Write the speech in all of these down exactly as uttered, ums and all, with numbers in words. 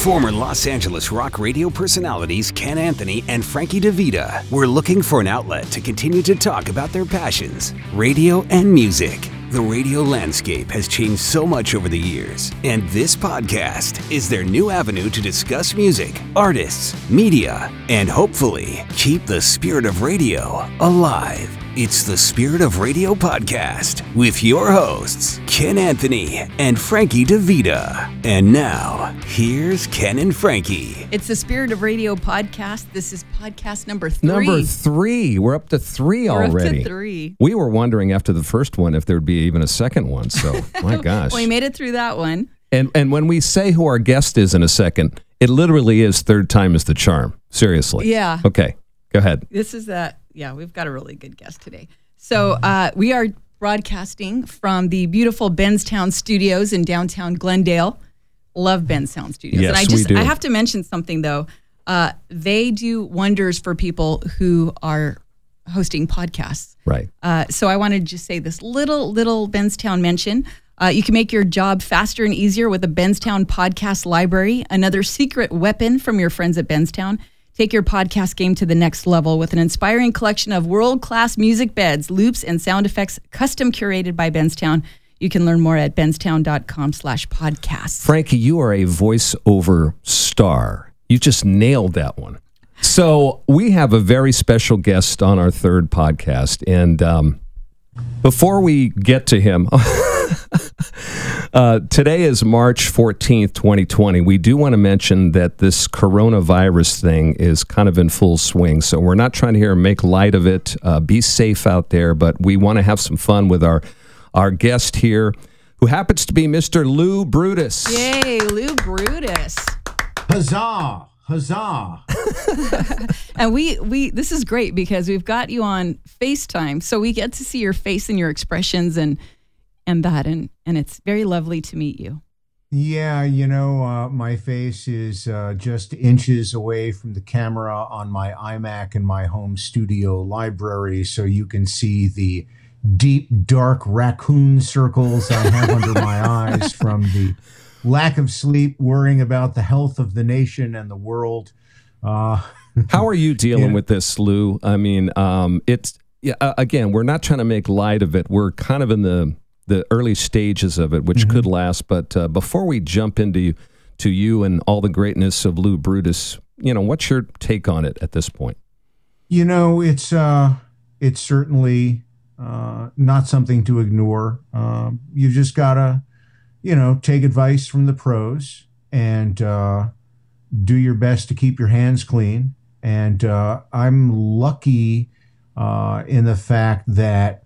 Former Los Angeles rock radio personalities Ken Anthony and Frankie DiVita were looking for an outlet to continue to talk about their passions, radio and music. The radio landscape has changed so much over the years, and this podcast is their new avenue to discuss music, artists, media, and hopefully keep the spirit of radio alive. It's the Spirit of Radio podcast with your hosts, Ken Anthony and Frankie DiVita. And now, here's Ken and Frankie. It's the Spirit of Radio podcast. This is podcast number three. Number three. We're up to three We're already. We're up to three. We were wondering after the first one if there would be even a second one. So, my gosh. Well, we made it through that one. And and when we say who our guest is in a second, it literally is third time is the charm. Seriously. Yeah. Okay. Go ahead. This is that. Yeah, we've got a really good guest today. So uh, we are broadcasting from the beautiful Benstown Studios in downtown Glendale. Love Benstown Studios. Yes, and I just, we do. I have to mention something, though. Uh, they do wonders for people who are hosting podcasts. Right. Uh, so I wanted to just say this little, little Benstown mention. Uh, you can make your job faster and easier with a Benstown podcast library, another secret weapon from your friends at Benstown. Take your podcast game to the next level with an inspiring collection of world-class music beds, loops, and sound effects custom curated by Benstown. You can learn more at benstown.com slash podcast. Frankie, you are a voiceover star. You just nailed that one. So we have a very special guest on our third podcast. And um, before we get to him... Uh, today is March fourteenth, twenty twenty. We do want to mention that this coronavirus thing is kind of in full swing, so we're not trying to here make light of it. Uh, be safe out there, but we want to have some fun with our, our guest here, who happens to be Mister Lou Brutus. Yay, Lou Brutus. Huzzah, huzzah. And we, we this is great because we've got you on FaceTime, so we get to see your face and your expressions and And that, and and it's very lovely to meet you. Yeah, you know, uh, my face is uh, just inches away from the camera on my iMac in my home studio library, so you can see the deep, dark raccoon circles I have under my eyes from the lack of sleep, worrying about the health of the nation and the world. Uh, How are you dealing yeah. with this, Lou? I mean, um, it's yeah. Uh, again, we're not trying to make light of it. We're kind of in the the early stages of it, which mm-hmm. could last. But uh, before we jump into to you and all the greatness of Lou Brutus, you know, what's your take on it at this point? You know, it's uh, it's certainly uh, not something to ignore. Um, you just gotta, you know, take advice from the pros and uh, do your best to keep your hands clean. And uh, I'm lucky uh, in the fact that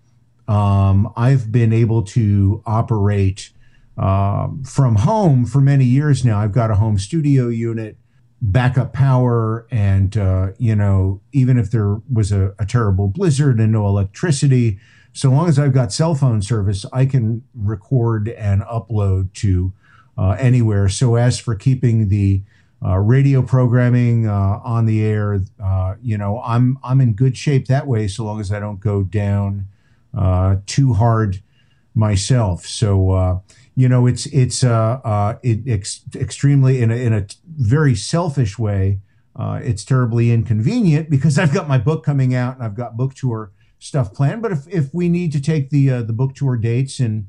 Um, I've been able to operate uh, from home for many years now. I've got a home studio unit, backup power, and, uh, you know, even if there was a, a terrible blizzard and no electricity, so long as I've got cell phone service, I can record and upload to uh, anywhere. So as for keeping the uh, radio programming uh, on the air, uh, you know, I'm I'm in good shape that way so long as I don't go down Uh, too hard myself. So, uh, you know, it's, it's, uh, uh, it ex- extremely in a, in a t- very selfish way. Uh, it's terribly inconvenient because I've got my book coming out and I've got book tour stuff planned. But if, if we need to take the, uh, the book tour dates and,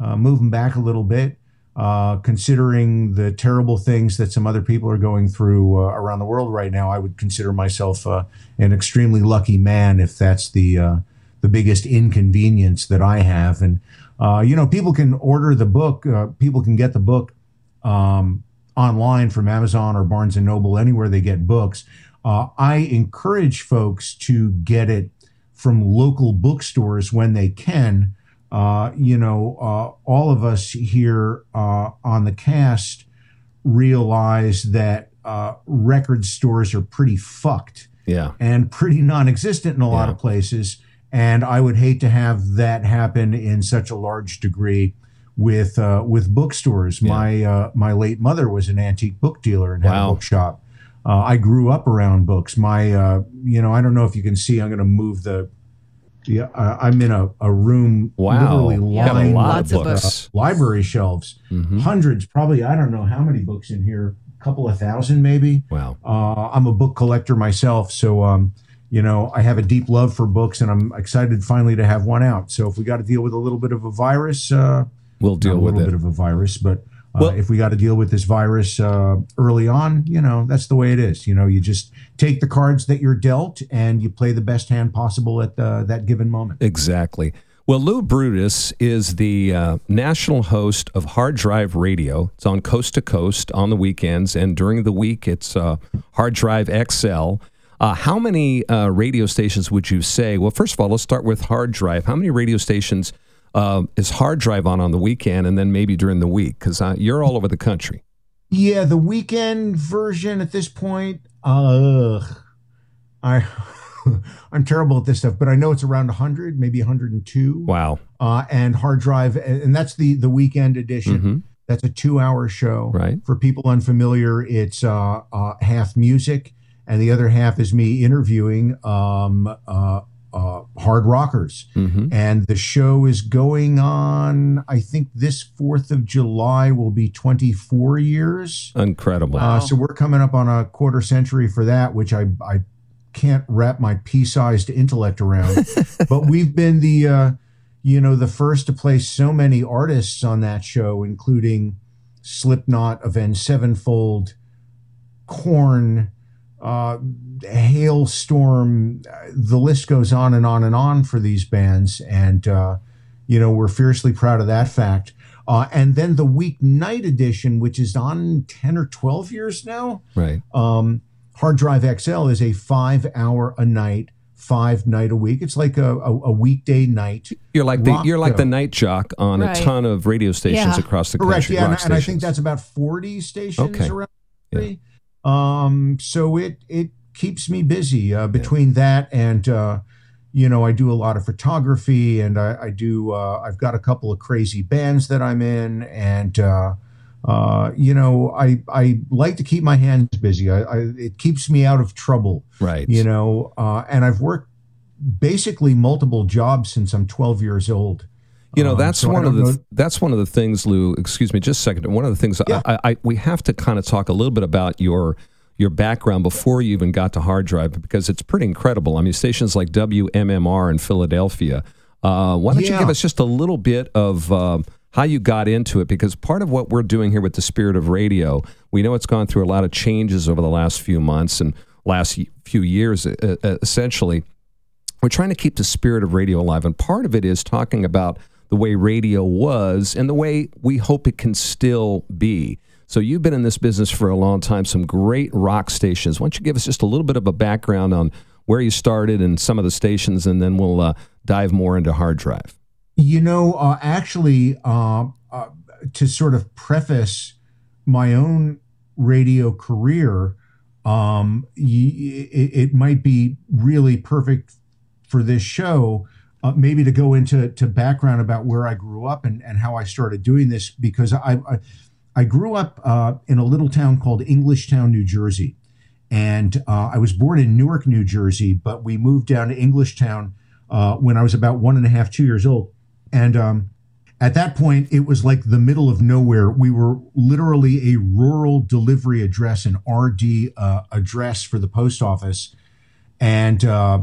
uh, move them back a little bit, uh, considering the terrible things that some other people are going through, uh, around the world right now, I would consider myself, uh, an extremely lucky man if that's the, uh, the biggest inconvenience that I have. And, uh, you know, people can order the book. Uh, people can get the book um, online from Amazon or Barnes and Noble, anywhere they get books. Uh, I encourage folks to get it from local bookstores when they can. Uh, you know, uh, all of us here uh, on the cast realize that uh, record stores are pretty fucked yeah. and pretty non-existent in a yeah. lot of places. And I would hate to have that happen in such a large degree with uh, with bookstores. Yeah. My uh, my late mother was an antique book dealer and had wow. a bookshop. Uh, I grew up around books. My uh, you know I don't know if you can see. I'm going to move the. Yeah, uh, I'm in a, a room wow. literally lined with uh, library shelves. Mm-hmm. Hundreds, probably. I don't know how many books in here. couple of thousand maybe. Wow. Uh, I'm a book collector myself. So, um, you know, I have a deep love for books, and I'm excited finally to have one out. So if we got to deal with a little bit of a virus, uh, we'll deal with it. A little bit of a virus, but uh, well, if we got to deal with this virus uh, early on, you know, that's the way it is. You know, you just take the cards that you're dealt and you play the best hand possible at the, that given moment. Exactly. Well, Lou Brutus is the uh, national host of Hard Drive Radio. It's on coast to coast on the weekends, and during the week, it's uh, Hard Drive X L. Uh, how many uh, radio stations would you say? Well, first of all, let's start with Hard Drive. How many radio stations uh, is Hard Drive on on the weekend, and then maybe during the week? Because uh, you're all over the country. Yeah, the weekend version at this point, uh, I... I'm terrible at this stuff, but I know it's around one hundred, maybe one hundred two. Wow. Uh, and Hard Drive, and that's the, the weekend edition. Mm-hmm. That's a two-hour show. Right. For people unfamiliar, it's uh, uh, half music, and the other half is me interviewing um, uh, uh, hard rockers. Mm-hmm. And the show is going on, I think this fourth of July will be twenty-four years. Incredible. Uh, wow. So we're coming up on a quarter century for that, which I... I can't wrap my pea-sized intellect around, but we've been the, uh, you know, the first to play so many artists on that show, including Slipknot, Avenged Sevenfold, Korn, uh, Hailstorm. The list goes on and on and on for these bands, and uh, you know, we're fiercely proud of that fact. Uh, and then the weeknight edition, which is on ten or twelve years now, right? Um, Hard Drive X L is a five-hour a night, five night a week. It's like a, a, a weekday night. You're like the you're like show. The night jock on right. a ton of radio stations yeah. across the Correct. country. Correct. Yeah, and, and I think that's about forty stations okay. around the country. Yeah. Um, so it it keeps me busy uh, between yeah. that and uh, you know, I do a lot of photography, and I, I do uh, I've got a couple of crazy bands that I'm in, and. Uh, Uh, you know, I, I like to keep my hands busy. I, I, it keeps me out of trouble. Right. You know, uh, and I've worked basically multiple jobs since I'm twelve years old. You know, that's um, so one of the, know. that's one of the things, Lou, excuse me, just a second. One of the things yeah. I, I, we have to kind of talk a little bit about your, your background before you even got to Hard Drive, because it's pretty incredible. I mean, stations like W M M R in Philadelphia, uh, why don't yeah. you give us just a little bit of, um, uh, how you got into it, because part of what we're doing here with the Spirit of Radio, we know it's gone through a lot of changes over the last few months and last few years, essentially. We're trying to keep the Spirit of Radio alive, and part of it is talking about the way radio was and the way we hope it can still be. So you've been in this business for a long time, some great rock stations. Why don't you give us just a little bit of a background on where you started and some of the stations, and then we'll uh, dive more into Hard Drive. You know, uh, actually, uh, uh, to sort of preface my own radio career, um, y- it might be really perfect for this show, uh, maybe to go into to background about where I grew up and, and how I started doing this, because I I, I grew up uh, in a little town called Englishtown, New Jersey. And uh, I was born in Newark, New Jersey, but we moved down to Englishtown uh, when I was about one and a half, two years old. And um, at that point, it was like the middle of nowhere. We were literally a rural delivery address, an R D uh, address for the post office. And uh,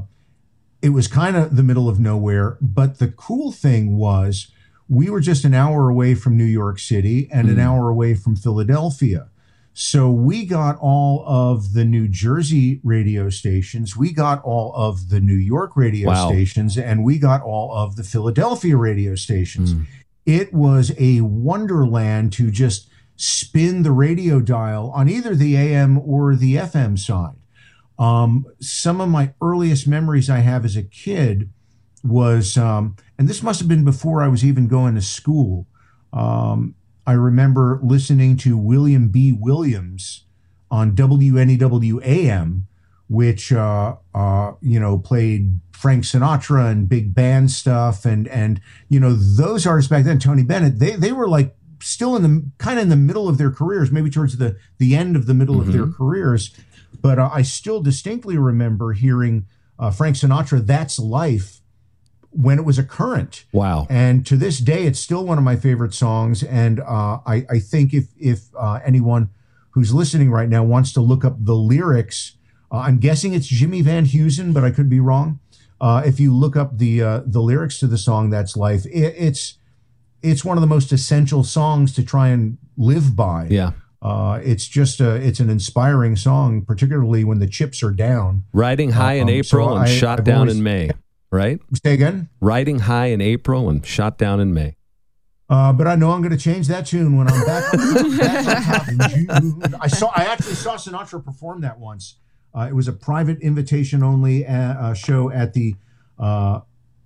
it was kind of the middle of nowhere. But the cool thing was we were just an hour away from New York City and mm-hmm. an hour away from Philadelphia. So we got all of the New Jersey radio stations, we got all of the New York radio wow. stations, and we got all of the Philadelphia radio stations. Mm. It was a wonderland to just spin the radio dial on either the A M or the F M side. Um, some of my earliest memories I have as a kid was, um, and this must have been before I was even going to school, um, I remember listening to William B. Williams on W N E W A M, which, uh, uh, you know, played Frank Sinatra and big band stuff. And, and you know, those artists back then, Tony Bennett, they they were like still in the kind of in the middle of their careers, maybe towards the, the end of the middle mm-hmm. of their careers. But uh, I still distinctly remember hearing uh, Frank Sinatra, That's Life, when it was a current. Wow. And to this day, it's still one of my favorite songs. And uh, I, I think if if uh, anyone who's listening right now wants to look up the lyrics, uh, I'm guessing it's Jimmy Van Heusen, but I could be wrong. Uh, if you look up the uh, the lyrics to the song "That's Life," it, it's it's one of the most essential songs to try and live by. Yeah, uh, it's just a, it's an inspiring song, particularly when the chips are down. Riding high in um, April so and I, shot I've down always, in May. Right? Say again. Riding high in April and shot down in May. Uh, but I know I'm going to change that tune when I'm back. on, back on June. I saw. I actually saw Sinatra perform that once. Uh, it was a private invitation-only uh, uh, show at the uh,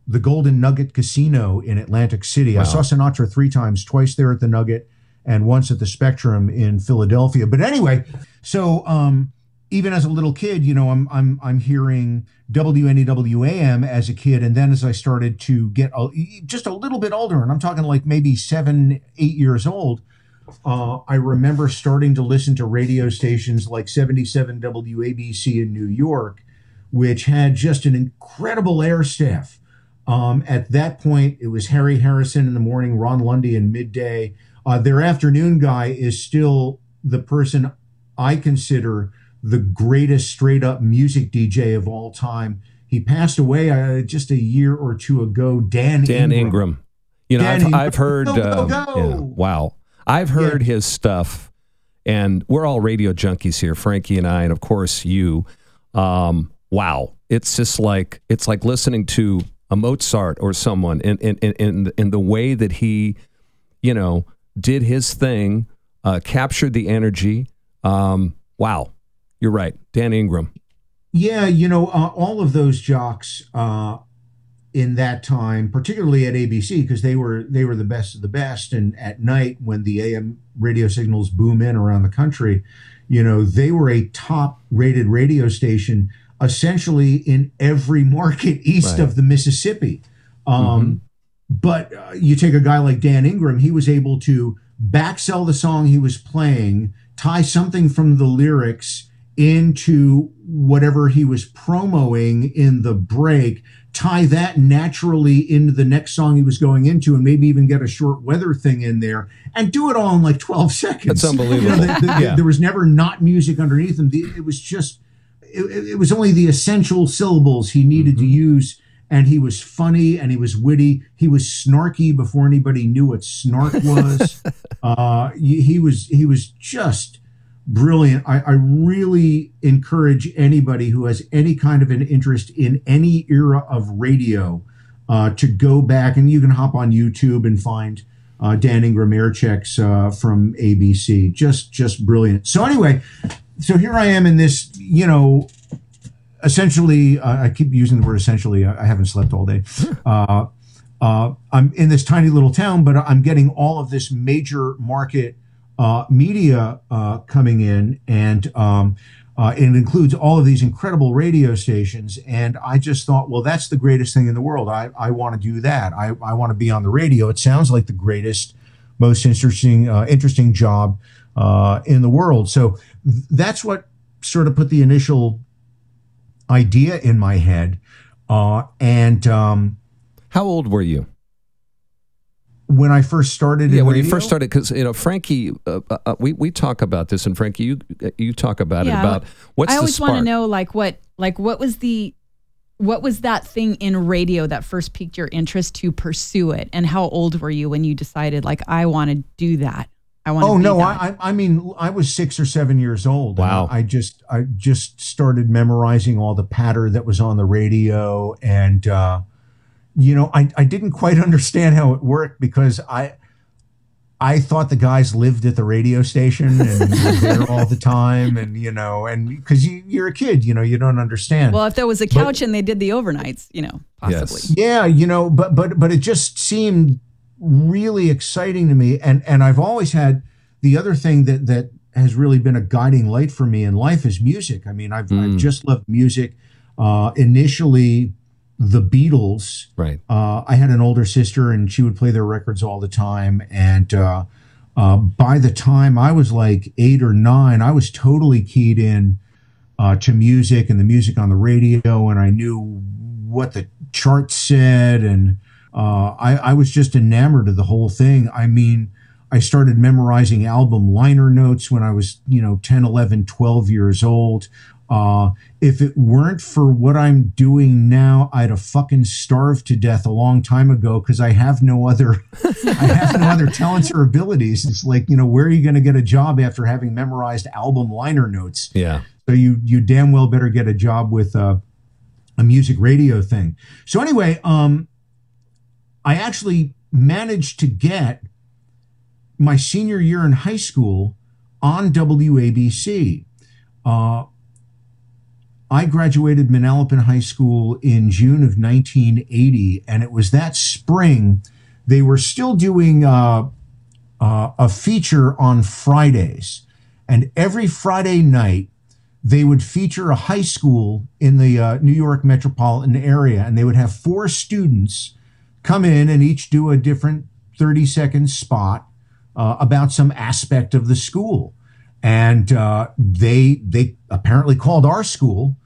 the Golden Nugget Casino in Atlantic City. Wow. I saw Sinatra three times, twice there at the Nugget and once at the Spectrum in Philadelphia. But anyway, so um, even as a little kid, you know, I'm I'm I'm hearing W N E W A M as a kid, and then as I started to get a, just a little bit older, and I'm talking like maybe seven, eight years old, Uh, I remember starting to listen to radio stations like seventy-seven W A B C in New York, which had just an incredible air staff. Um, at that point, it was Harry Harrison in the morning, Ron Lundy in midday. Uh, their afternoon guy is still the person I consider the greatest straight-up music D J of all time. He passed away uh, just a year or two ago, Dan Dan Ingram. Ingram. You know, Dan I've, Ingram. I've heard... Go, go, go. Um, yeah, wow. I've heard yeah. his stuff, and we're all radio junkies here, Frankie and I, and of course you. Um, wow, it's just like it's like listening to a Mozart or someone, in in in in the way that he, you know, did his thing, uh, captured the energy. Um, wow, you're right, Dan Ingram. Yeah, you know, uh, all of those jocks uh, in that time, particularly at A B C, because they were they were the best of the best, and at night when the A M radio signals boom in around the country, you know, they were a top-rated radio station essentially in every market east right. of the Mississippi. Um, mm-hmm. But uh, you take a guy like Dan Ingram, he was able to backsell the song he was playing, tie something from the lyrics into whatever he was promoting in the break, tie that naturally into the next song he was going into, and maybe even get a short weather thing in there, and do it all in like twelve seconds. That's unbelievable. You know, the, the, yeah. There was never not music underneath him. The, it was just, it, it was only the essential syllables he needed mm-hmm. to use, and he was funny, and he was witty. He was snarky before anybody knew what snark was. uh, he, he was he was just brilliant. I, I really encourage anybody who has any kind of an interest in any era of radio uh, to go back, and you can hop on YouTube and find uh, Dan Ingram air checks uh, from A B C. Just, just brilliant. So anyway, so here I am in this, you know, essentially, uh, I keep using the word essentially. I, I haven't slept all day. Uh, uh, I'm in this tiny little town, but I'm getting all of this major market Uh, media uh, coming in, and um, uh, it includes all of these incredible radio stations. And I just thought, well, that's the greatest thing in the world. I, I want to do that. I, I want to be on the radio. It sounds like the greatest, most interesting, uh, interesting job uh, in the world. So th- that's what sort of put the initial idea in my head. Uh, and um, how old were you when I first started? Yeah, in when radio? You first started, because, you know, Frankie, uh, uh, we, we talk about this, and Frankie, you you talk about yeah, it, about what's the spark. I always want to know, like, what like what was the, what was that thing in radio that first piqued your interest to pursue it, and how old were you when you decided, like, I want to do that? I want. Oh, no, that. I I mean, I was six or seven years old. Wow. I just, I just started memorizing all the patter that was on the radio, and, uh, you know, I, I didn't quite understand how it worked, because I I thought the guys lived at the radio station and were there all the time, and, you know, and because you, you're a kid, you know, you don't understand. Well, if there was a couch but, and they did the overnights, you know, possibly. Yes. Yeah, you know, but but but it just seemed really exciting to me. And and I've always had the other thing that that has really been a guiding light for me in life is music. I mean, I've, mm. I've just loved music. Uh, initially, the Beatles. Right. Uh, I had an older sister, and she would play their records all the time. And uh, uh, by the time I was like eight or nine, I was totally keyed in uh, to music and the music on the radio, and I knew what the charts said, and uh, I, I was just enamored of the whole thing. I mean, I started memorizing album liner notes when I was, you know, ten, eleven, twelve years old. Uh, if it weren't for what I'm doing now, I'd have fucking starved to death a long time ago, because I have no other, I have no other talents or abilities. It's like, you know, where are you going to get a job after having memorized album liner notes? Yeah. So you, you damn well better get a job with uh, a music radio thing. So anyway, um, I actually managed to get my senior year in high school on W A B C. Uh, I graduated Manalapan High School in June of nineteen eighty, and it was that spring. They were still doing uh, uh, a feature on Fridays, and every Friday night they would feature a high school in the uh, New York metropolitan area, and they would have four students come in and each do a different thirty-second spot uh, about some aspect of the school. And uh, they they apparently called our school,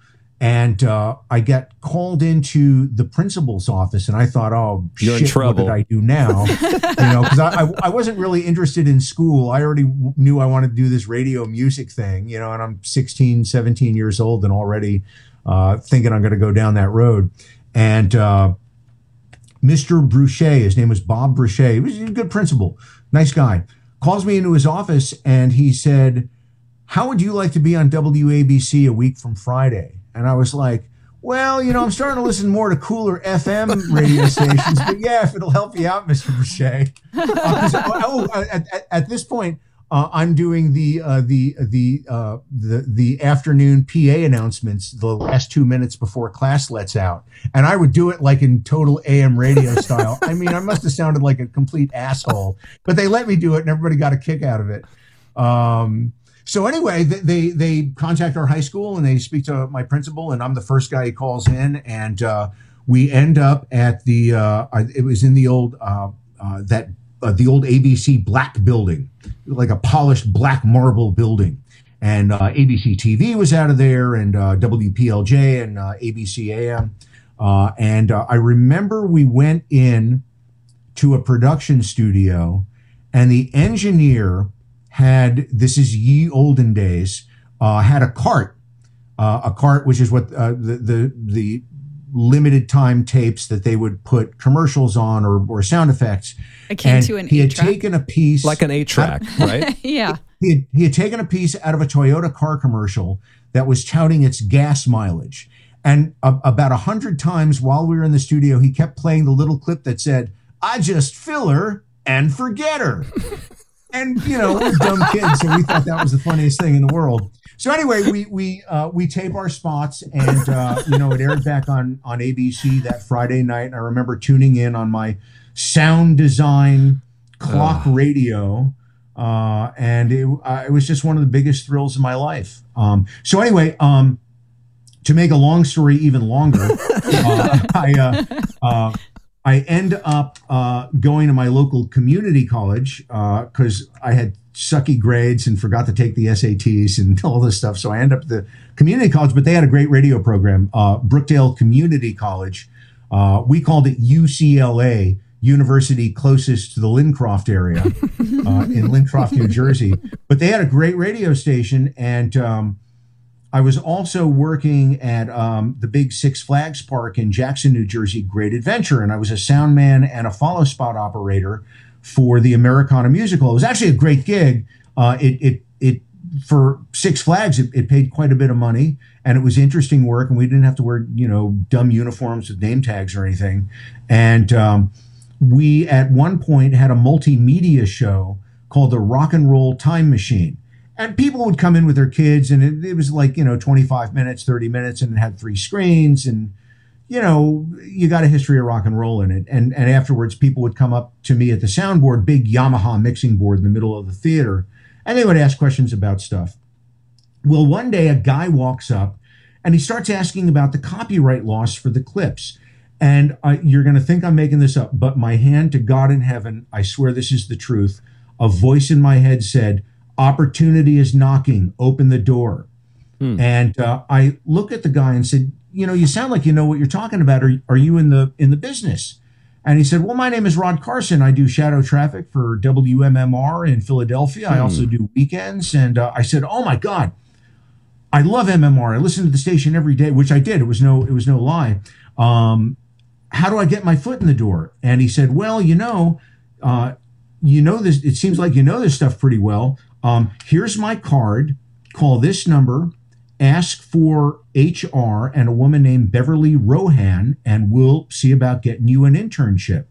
and uh, I got called into the principal's office, and I thought, oh, You're shit, in trouble. What did I do now? You know, because I, I, I wasn't really interested in school. I already w- knew I wanted to do this radio music thing, you know, and I'm sixteen, seventeen years old and already uh, thinking I'm going to go down that road. And uh, Mister Bruchet, his name was Bob Bruchet, he was a good principal, nice guy, calls me into his office, and he said, how would you like to be on W A B C a week from Friday? And I was like, well, you know, I'm starting to listen more to cooler F M radio stations, but yeah, if it'll help you out, Mister Bruchet. Uh, so, oh, at, at, at this point, uh, I'm doing the uh, the the uh, the the afternoon P A announcements the last two minutes before class lets out, and I would do it like in total A M radio style. I mean, I must have sounded like a complete asshole, but they let me do it, and everybody got a kick out of it. Um, so anyway, they, they they contact our high school and they speak to my principal, and I'm the first guy he calls in, and uh, we end up at the uh, it was in the old uh, uh, that. Uh, the old A B C black building, like a polished black marble building. And uh, A B C T V was out of there, and uh, W P L J and uh, A B C A M. Uh, and uh, I remember we went in to a production studio, and the engineer had, this is ye olden days, uh, had a cart, uh, a cart, which is what uh, the, the, the, limited time tapes that they would put commercials on or, or sound effects. It came and to an eight track. He had taken a piece. Like an eight track, right? Yeah. He had, he had taken a piece out of a Toyota car commercial that was touting its gas mileage. And uh, about a hundred times while we were in the studio, he kept playing the little clip that said, I just fill her and forget her. And, you know, we're dumb kids, so we thought that was the funniest thing in the world. So anyway, we we uh, we tape our spots, and, uh, you know, it aired back on, on A B C that Friday night. And I remember tuning in on my sound design clock uh. radio, uh, and it, uh, it was just one of the biggest thrills of my life. Um, so anyway, um, to make a long story even longer, uh, I... Uh, uh, I end up uh, going to my local community college because uh, I had sucky grades and forgot to take the S A Ts and all this stuff. So I end up at the community college, but they had a great radio program, uh, Brookdale Community College. Uh, we called it U C L A, University Closest to the Lincroft Area uh, in Lincroft, New Jersey. But they had a great radio station, and um, I was also working at um, the big Six Flags park in Jackson, New Jersey, Great Adventure. And I was a sound man and a follow spot operator for the Americana musical. It was actually a great gig. Uh, it, it, it, for Six Flags, it, it paid quite a bit of money, and it was interesting work, and we didn't have to wear, you know, dumb uniforms with name tags or anything. And um, we at one point had a multimedia show called the Rock and Roll Time Machine. And people would come in with their kids, and it, it was like, you know, twenty-five minutes, thirty minutes, and it had three screens, and, you know, you got a history of rock and roll in it. And and afterwards, people would come up to me at the soundboard, big Yamaha mixing board in the middle of the theater, and they would ask questions about stuff. Well, one day a guy walks up, and he starts asking about the copyright laws for the clips. And uh, you're going to think I'm making this up, but my hand to God in heaven, I swear this is the truth, a voice in my head said, opportunity is knocking, open the door. Hmm. And uh, I looked at the guy and said, you know, you sound like you know what you're talking about. Are, are you in the in the business? And he said, well, my name is Rod Carson. I do shadow traffic for W M M R in Philadelphia. Hmm. I also do weekends. And uh, I said, oh, my God, I love M M R. I listen to the station every day, which I did. It was no, it was no lie. Um, how do I get my foot in the door? And he said, well, you know, uh, you know this. It seems like you know this stuff pretty well. Um, here's my card. Call this number. Ask for H R and a woman named Beverly Rohan, and we'll see about getting you an internship.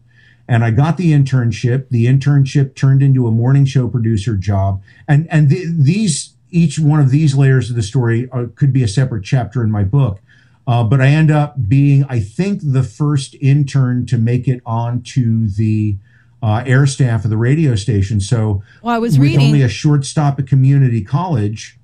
And I got the internship. The internship turned into a morning show producer job. And and th these each one of these layers of the story are, could be a separate chapter in my book. Uh, but I end up being, I think, the first intern to make it onto the Uh, air staff of the radio station. So well, I was with reading. only a short stop at community college,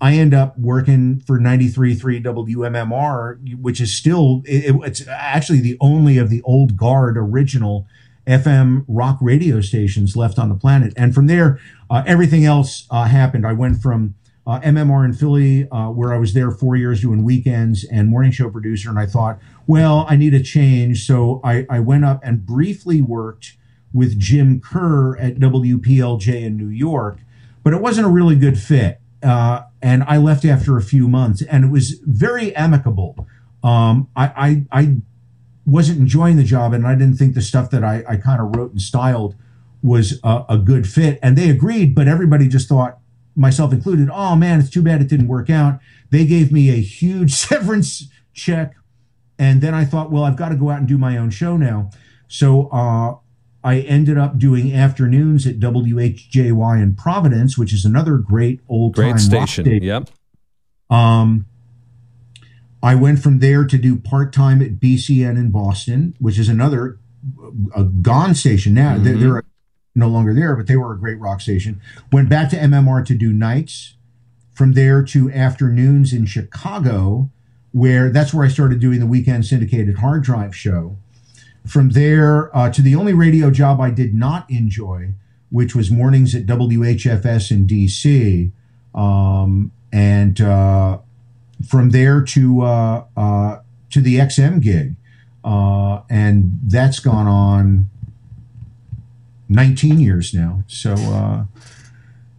I end up working for ninety-three point three W M M R, which is still, it, it's actually the only of the old guard original F M rock radio stations left on the planet. And from there, uh, everything else uh, happened. I went from uh, M M R in Philly, uh, where I was there four years doing weekends and morning show producer. And I thought, well, I need a change. So I, I went up and briefly worked with Jim Kerr at W P L J in New York, but it wasn't a really good fit. Uh, and I left after a few months, and it was very amicable. Um, I, I, I wasn't enjoying the job, and I didn't think the stuff that I, I kind of wrote and styled was a, a good fit. And they agreed, but everybody just thought, myself included, oh man, it's too bad it didn't work out. They gave me a huge severance check. And then I thought, well, I've got to go out and do my own show now. So, uh, I ended up doing afternoons at W H J Y in Providence, which is another great old-time station. station. Yep. Um, I went from there to do part-time at B C N in Boston, which is another a gone station now. Mm-hmm. They're, they're no longer there, but they were a great rock station. Went back to M M R to do nights. From there to afternoons in Chicago, where that's where I started doing the weekend syndicated hard drive show. From there uh, to the only radio job I did not enjoy, which was mornings at W H F S in D C Um, and uh, from there to uh, uh, to the X M gig. Uh, and that's gone on nineteen years now. So uh,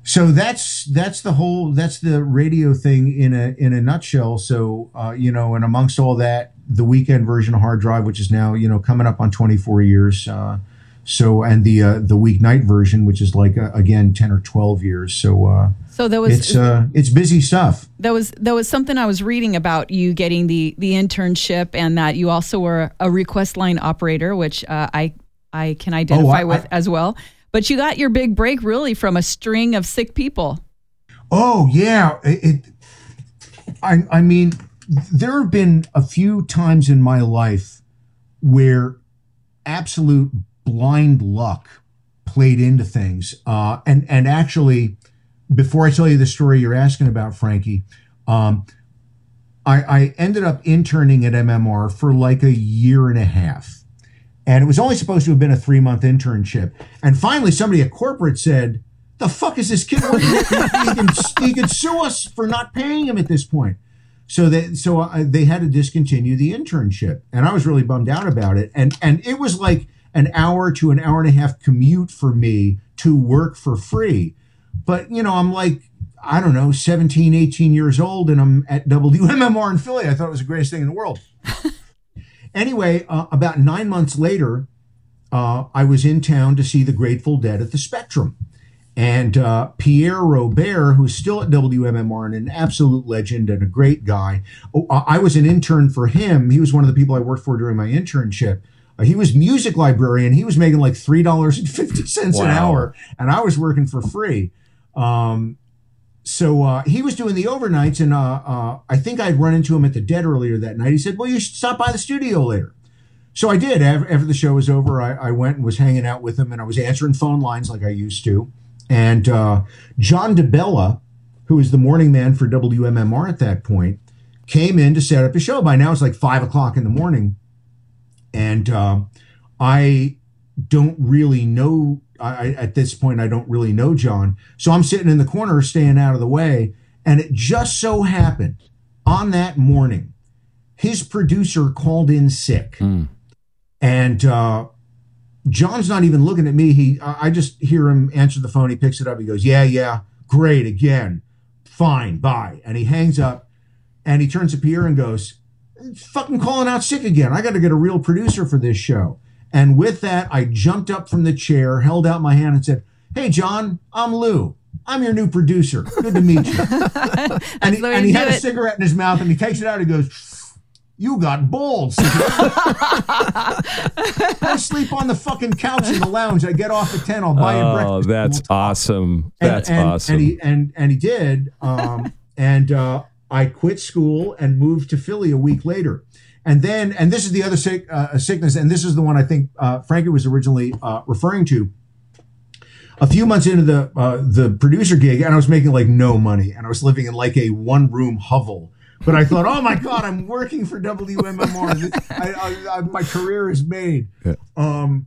so that's that's the whole that's the radio thing in a in a nutshell. So, uh, you know, and amongst all that, the weekend version of Hard Drive, which is now, you know, coming up on twenty-four years. Uh, so, and the, uh, the weeknight version, which is like, uh, again, ten or twelve years. So, uh, so that was, it's, uh, it's busy stuff. That was, that was something I was reading about you getting the, the internship, and that you also were a request line operator, which, uh, I, I can identify oh, I, with I, as well, but you got your big break really from a string of sick people. Oh yeah. It, it I, I mean, there have been a few times in my life where absolute blind luck played into things. Uh, and, and actually, before I tell you the story you're asking about, Frankie, um, I, I ended up interning at M M R for like a year and a half. And it was only supposed to have been a three-month internship. And finally, somebody at corporate said, the fuck is this kid working with? He can, he can sue us for not paying him at this point. So they, so I, they had to discontinue the internship, and I was really bummed out about it. And, and it was like an hour to an hour and a half commute for me to work for free. But, you know, I'm like, I don't know, seventeen, eighteen years old, and I'm at W M M R in Philly. I thought it was the greatest thing in the world. Anyway, uh, about nine months later, uh, I was in town to see the Grateful Dead at the Spectrum. And uh, Pierre Robert, who's still at W M M R and an absolute legend and a great guy, oh, I was an intern for him. He was one of the people I worked for during my internship. Uh, he was music librarian. He was making like three dollars and fifty cents wow. an hour, and I was working for free. Um, so uh, he was doing the overnights, and uh, uh, I think I'd run into him at the Dead earlier that night. He said, well, you should stop by the studio later. So I did. After the show was over, I, I went and was hanging out with him, and I was answering phone lines like I used to. And uh, John DiBella, who was the morning man for W M M R at that point, came in to set up a show. By now, it's like five o'clock in the morning. And uh, I don't really know, I, at this point, I don't really know John. So I'm sitting in the corner, staying out of the way. And it just so happened on that morning, his producer called in sick. Mm. And uh, John's not even looking at me. He, I just hear him answer the phone. He picks it up. He goes, yeah, yeah, great, again. Fine, bye. And he hangs up, and he turns to Pierre and goes, fucking calling out sick again. I got to get a real producer for this show. And with that, I jumped up from the chair, held out my hand, and said, hey, John, I'm Lou. I'm your new producer. Good to meet you. and he, and he had it. a cigarette in his mouth, and he takes it out and he goes, you got balls. I sleep on the fucking couch in the lounge. I get off at ten. I'll buy oh, you breakfast. Oh, that's we'll awesome. And, that's and, awesome. And he, and, and he did. Um, and uh, I quit school and moved to Philly a week later. And then, and this is the other sick, uh, sickness, and this is the one I think uh, Frankie was originally uh, referring to. A few months into the uh, the producer gig, and I was making like no money, and I was living in like a one room hovel. But I thought, oh my God, I'm working for W M M R. I, I, I, my career is made. Yeah. Um,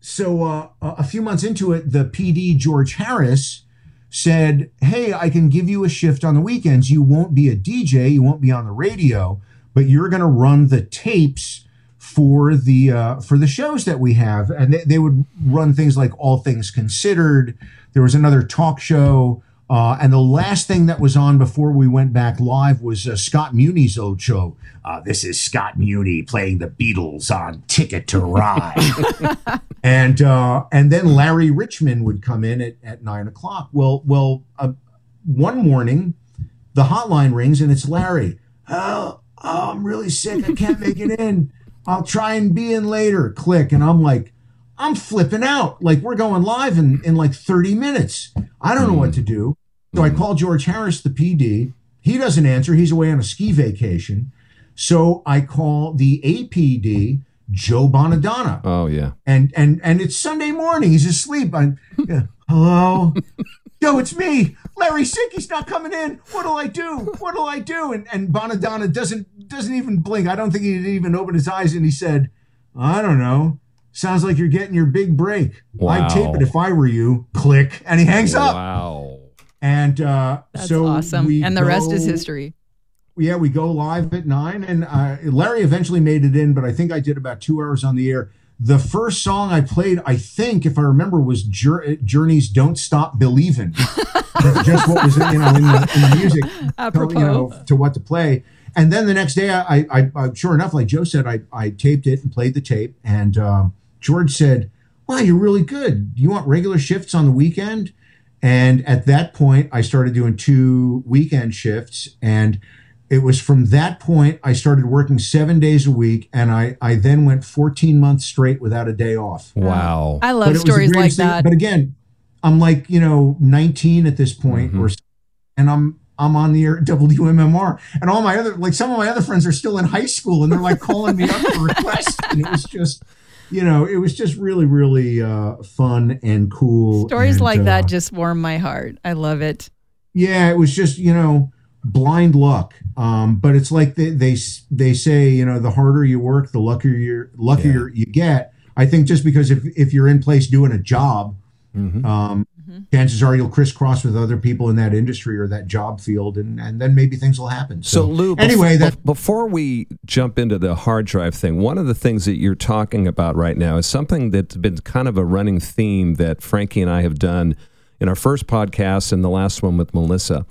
so uh, a few months into it, the P D George Harris said, "Hey, I can give you a shift on the weekends. You won't be a D J, you won't be on the radio, but you're going to run the tapes." for the uh, for the shows that we have. And they, they would run things like All Things Considered. There was another talk show. Uh, and the last thing that was on before we went back live was uh, Scott Muni's old show. Uh, this is Scott Muni playing the Beatles on Ticket to Ride. and uh, and then Larry Richmond would come in at, at nine o'clock. Well, well uh, one morning, the hotline rings, and it's Larry. Oh, oh I'm really sick. I can't make it in. I'll try and be in later. Click. And I'm like, I'm flipping out. Like, we're going live in, in like thirty minutes. I don't know what to do. So I call George Harris, the P D. He doesn't answer. He's away on a ski vacation. So I call the A P D, Joe Bonadonna. Oh, yeah. And and and it's Sunday morning. He's asleep. I'm, yeah, hello? Yo, it's me. Larry Sicky's not coming in. What'll I do? What'll I do? And and Bonadonna doesn't doesn't even blink. I don't think he didn't even open his eyes, and he said, I don't know. Sounds like you're getting your big break. Wow. I'd tape it if I were you. Click. And he hangs up. Wow. And uh That's so awesome. We and the go, rest is history. Yeah, we go live at nine, and uh, Larry eventually made it in, but I think I did about two hours on the air. The first song I played, I think, if I remember, was Jour- Journey's "Don't Stop Believin'." Just what was, you know, in the, in the music, apropos. Telling, you know, to what to play. And then the next day, I, I, I sure enough, like Joe said, I, I taped it and played the tape. And um, George said, "Wow, you're really good. Do you want regular shifts on the weekend?" And at that point, I started doing two weekend shifts, and it was from that point I started working seven days a week, and I, I then went fourteen months straight without a day off. Wow. I love stories like that. Thing. But again, I'm like, you know, nineteen at this point, mm-hmm. or, and I'm I'm on the air at W M M R, and all my other, like some of my other friends are still in high school, and they're like calling me up for requests, and it was just, you know, it was just really, really uh, fun and cool. Stories and, like uh, that just warm my heart. I love it. Yeah, it was just, you know, blind luck, um, but it's like they, they they say, you know, the harder you work, the luckier you're, luckier yeah. you get. I think just because if if you're in place doing a job, mm-hmm. Um, mm-hmm. chances are you'll crisscross with other people in that industry or that job field, and, and then maybe things will happen. So, so Lou, anyway, before, that- before we jump into the hard drive thing, one of the things that you're talking about right now is something that's been kind of a running theme that Frankie and I have done in our first podcast and the last one with Melissa.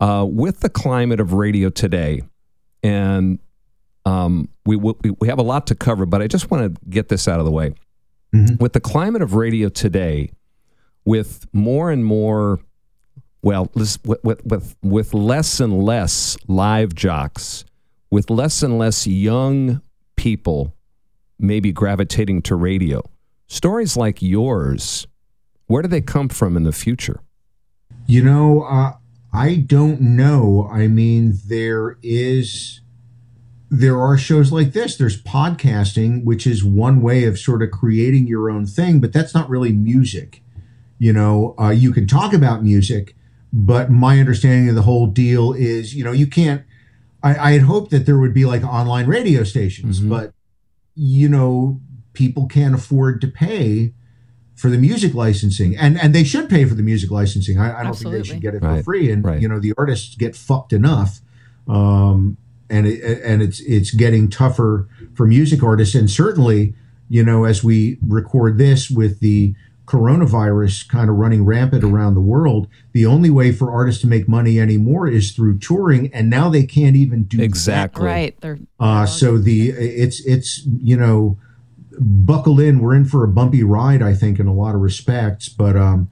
Uh, with the climate of radio today, and um, we, we we have a lot to cover, but I just want to get this out of the way. Mm-hmm. With the climate of radio today, with more and more, well, with, with, with, with less and less live jocks, with less and less young people maybe gravitating to radio, stories like yours, where do they come from in the future? You know, uh I don't know. I mean, there is, there are shows like this. There's podcasting, which is one way of sort of creating your own thing, but that's not really music. You know, uh, you can talk about music, but my understanding of the whole deal is, you know, you can't, I, I had hoped that there would be like online radio stations, mm-hmm. but, you know, people can't afford to pay for the music licensing, and and they should pay for the music licensing. I, I don't Absolutely. think they should get it for right. free. And right. you know, the artists get fucked enough, um, and it, and it's it's getting tougher for music artists. And certainly, you know, as we record this with the coronavirus kind of running rampant around the world, the only way for artists to make money anymore is through touring, and now they can't even do exactly that. Right. They're, uh, so the it's it's you know, buckle in. We're in for a bumpy ride, I think, in a lot of respects. But um,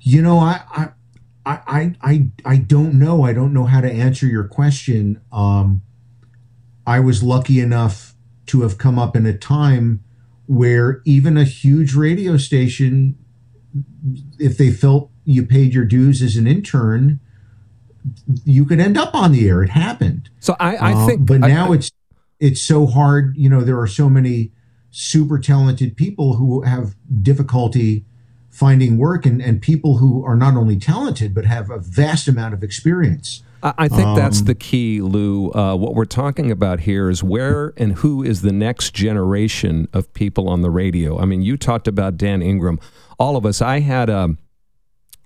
you know, I I I I I don't know. I don't know how to answer your question. Um, I was lucky enough to have come up in a time where even a huge radio station, if they felt you paid your dues as an intern, you could end up on the air. It happened. So I, I um, think, but now I, it's it's so hard. You know, there are so many super talented people who have difficulty finding work, and, and people who are not only talented but have a vast amount of experience. I think that's the key, Lou. Uh, what we're talking about here is where and who is the next generation of people on the radio. I mean, you talked about Dan Ingram. All of us. I had um,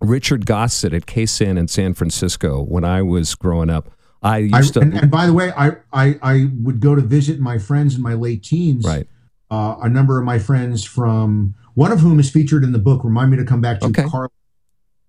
Richard Gossett at K S A N in San Francisco when I was growing up. I used I, to. And, and by the way, I, I, I would go to visit my friends in my late teens. Right. Uh, a number of my friends from, one of whom is featured in the book, Remind Me to Come Back to okay. Carl.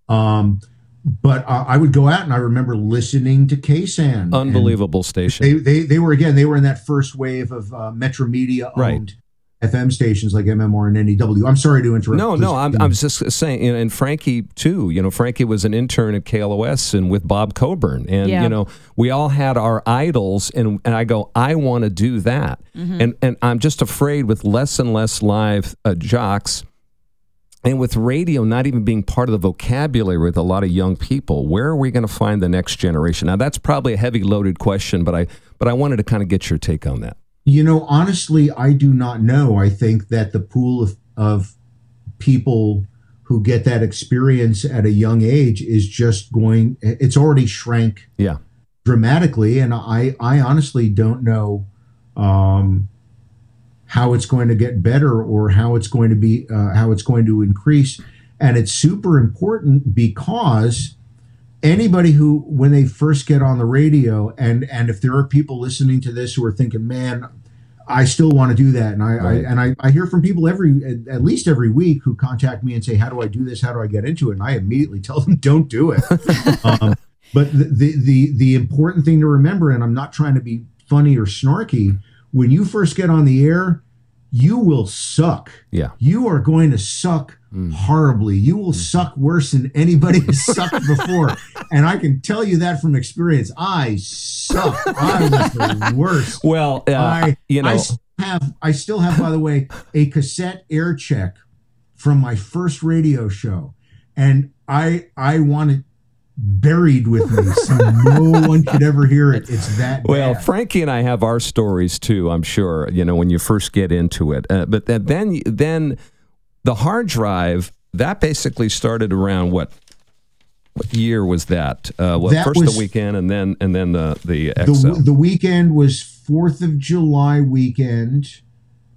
Um. But uh, I would go out, and I remember listening to K S A N. Unbelievable station. They, they they were, again, they were in that first wave of uh, Metro Media-owned right. F M stations like M M R and N E W. I'm sorry to interrupt. No, Please no, I'm, I'm just saying, and, and Frankie, too. You know, Frankie was an intern at K L O S and with Bob Coburn. And, yeah. you know, we all had our idols, and, and I go, I want to do that. Mm-hmm. And, and I'm just afraid with less and less live uh, jocks, and with radio not even being part of the vocabulary with a lot of young people, where are we going to find the next generation? Now, that's probably a heavy loaded question, but I but I wanted to kind of get your take on that. You know, honestly, I do not know. I think that the pool of, of people who get that experience at a young age is just going, it's already shrank yeah. dramatically. And I, I honestly don't know um how it's going to get better or how it's going to be, uh, how it's going to increase. And it's super important because anybody who, when they first get on the radio, and, and if there are people listening to this who are thinking, man, I still want to do that. And I, right. I and I, I hear from people every, at least every week, who contact me and say, how do I do this? How do I get into it? And I immediately tell them, don't do it. um, but the, the, the, the important thing to remember, and I'm not trying to be funny or snarky, when you first get on the air, you will suck. Yeah. You are going to suck mm. horribly. You will mm. suck worse than anybody has sucked before. And I can tell you that from experience. I suck. I was the worst. Well, uh, I, you know. I still have, I still have, by the way, a cassette air check from my first radio show. And I, I want to buried with me so no one could ever hear it. It's that well bad. Frankie and I have our stories too, I'm sure, you know, when you first get into it, uh, but then, then then the hard drive that basically started around what what year was that uh well that first was, the weekend and then and then the the, the the weekend was fourth of July weekend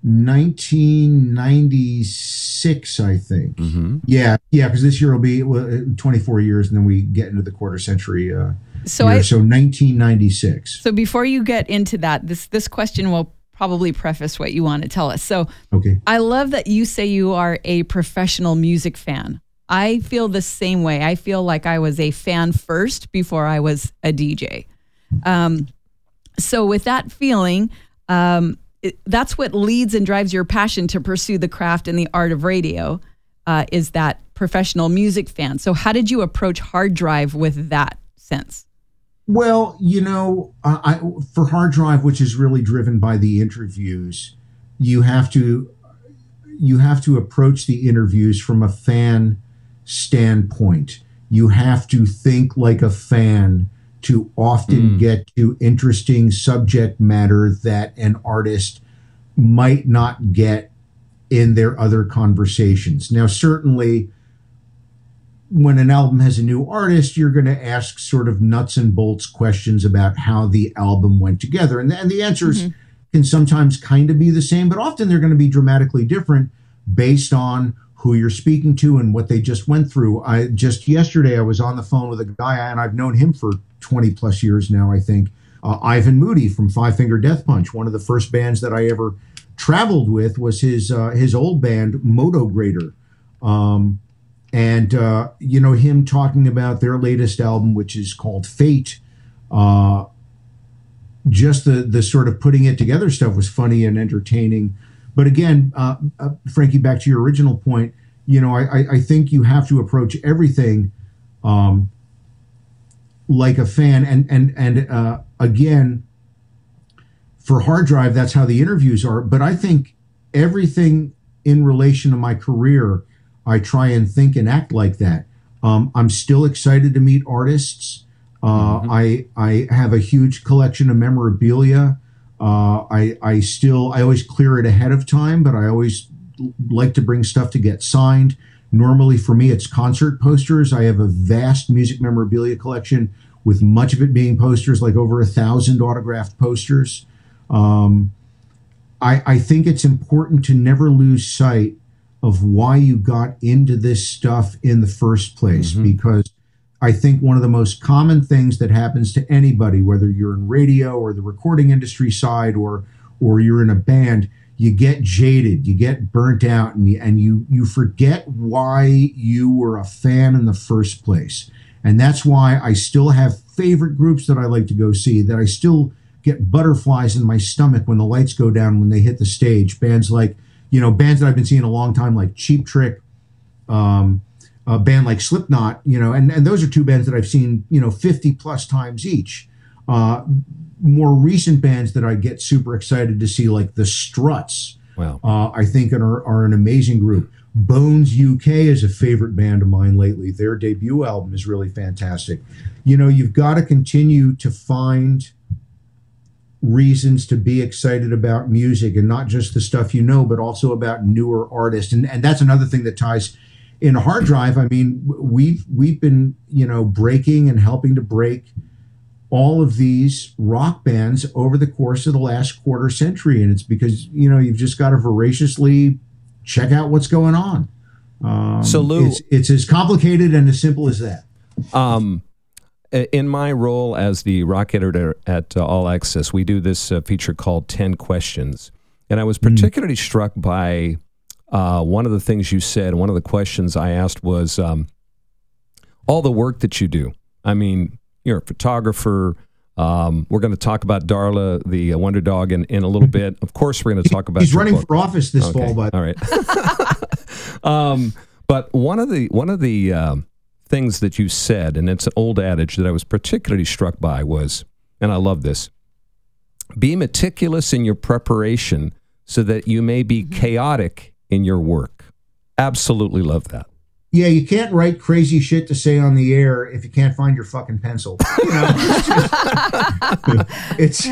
nineteen ninety-six, I think. Mm-hmm. Yeah, yeah, because this year will be twenty-four years, and then we get into the quarter century. Uh, so, I, so nineteen ninety-six. So before you get into that, this this question will probably preface what you want to tell us. So, okay. I love that you say you are a professional music fan. I feel the same way. I feel like I was a fan first before I was a D J. Um, so with that feeling, um. that's what leads and drives your passion to pursue the craft and the art of radio, uh, is that professional music fan. So how did you approach Hard Drive with that sense? Well, you know, I, for Hard Drive, which is really driven by the interviews, you have to you have to approach the interviews from a fan standpoint. You have to think like a fan to often mm. get to interesting subject matter that an artist might not get in their other conversations. Now, certainly, when an album has a new artist, you're going to ask sort of nuts and bolts questions about how the album went together. And the, and the answers mm-hmm. can sometimes kind of be the same, but often they're going to be dramatically different based on who you're speaking to and what they just went through. I just yesterday I was on the phone with a guy, and I've known him for twenty plus years now, I think, uh, Ivan Moody from Five Finger Death Punch, one of the first bands that I ever traveled with was his uh, his old band, Motograder. Um, and, uh, you know, him talking about their latest album, which is called Fate, uh, just the, the sort of putting it together stuff was funny and entertaining. But again, uh, uh, Frankie, back to your original point, you know, I, I think you have to approach everything um, like a fan. And, and, and uh, again, for Hard Drive, that's how the interviews are. But I think everything in relation to my career, I try and think and act like that. Um, I'm still excited to meet artists. Uh, mm-hmm. I I have a huge collection of memorabilia. Uh, I I still I always clear it ahead of time, but I always like to bring stuff to get signed. Normally for me, it's concert posters. I have a vast music memorabilia collection, with much of it being posters, like over a thousand autographed posters. Um, I, I think it's important to never lose sight of why you got into this stuff in the first place, mm-hmm. because I think one of the most common things that happens to anybody, whether you're in radio or the recording industry side or or you're in a band, you get jaded, you get burnt out, and you, and you you forget why you were a fan in the first place. And that's why I still have favorite groups that I like to go see, that I still get butterflies in my stomach when the lights go down, when they hit the stage. Bands like, you know, bands that I've been seeing a long time, like Cheap Trick, um, a band like Slipknot, you know, and, and those are two bands that I've seen, you know, fifty plus times each. Uh, more recent bands that I get super excited to see, like the Struts, wow. uh, I think are, are an amazing group. Bones U K is a favorite band of mine lately. Their debut album is really fantastic. You know, you've got to continue to find reasons to be excited about music, and not just the stuff you know, but also about newer artists. And and that's another thing that ties in Hard Drive. I mean, we've we've been, you know, breaking and helping to break all of these rock bands over the course of the last quarter century. And it's because, you know, you've just got to voraciously check out what's going on. Um, so Lou, it's, it's as complicated and as simple as that. Um, In my role as the rock editor at uh, All Access, we do this uh, feature called ten questions. And I was particularly mm. struck by uh, one of the things you said. One of the questions I asked was um, all the work that you do. I mean, you're a photographer. Um, we're going to talk about Darla, the uh, Wonder Dog, in, in a little bit. Of course, we're going to talk about... He's running book. for office this okay. fall, but... All right. um, but one of the... One of the um, things that you said, and it's an old adage that I was particularly struck by, was, and I love this, be meticulous in your preparation so that you may be chaotic in your work. Absolutely love that. Yeah, you can't write crazy shit to say on the air if you can't find your fucking pencil. You know? it's,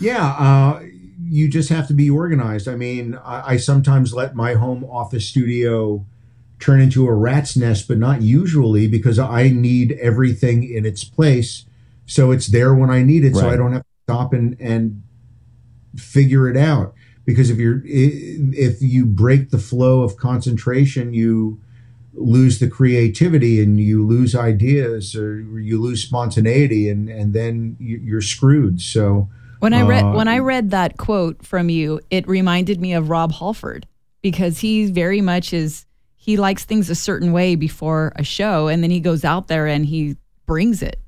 yeah, uh, you just have to be organized. I mean, I, I sometimes let my home office studio turn into a rat's nest, but not usually, because I need everything in its place. So it's there when I need it. Right. So I don't have to stop and, and figure it out. Because if you're, if you break the flow of concentration, you lose the creativity and you lose ideas, or you lose spontaneity, and, and then you're screwed. So when I read, uh, when I read that quote from you, it reminded me of Rob Halford, because he very much is, he likes things a certain way before a show, and then he goes out there and he brings it.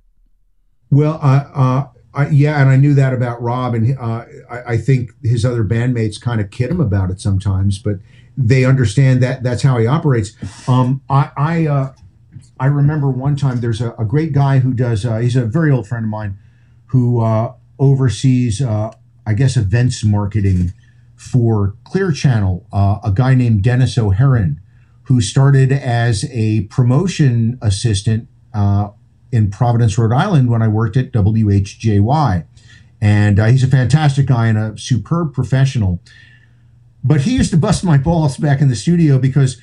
Well, uh, uh, I, yeah, and I knew that about Rob, and uh, I, I think his other bandmates kind of kid him about it sometimes, but they understand that that's how he operates. Um, I I, uh, I remember one time there's a, a great guy who does, uh, he's a very old friend of mine, who uh, oversees, uh, I guess, events marketing for Clear Channel, uh, a guy named Dennis O'Heron, who started as a promotion assistant uh, in Providence, Rhode Island, when I worked at W H J Y. And uh, he's a fantastic guy and a superb professional. But he used to bust my balls back in the studio, because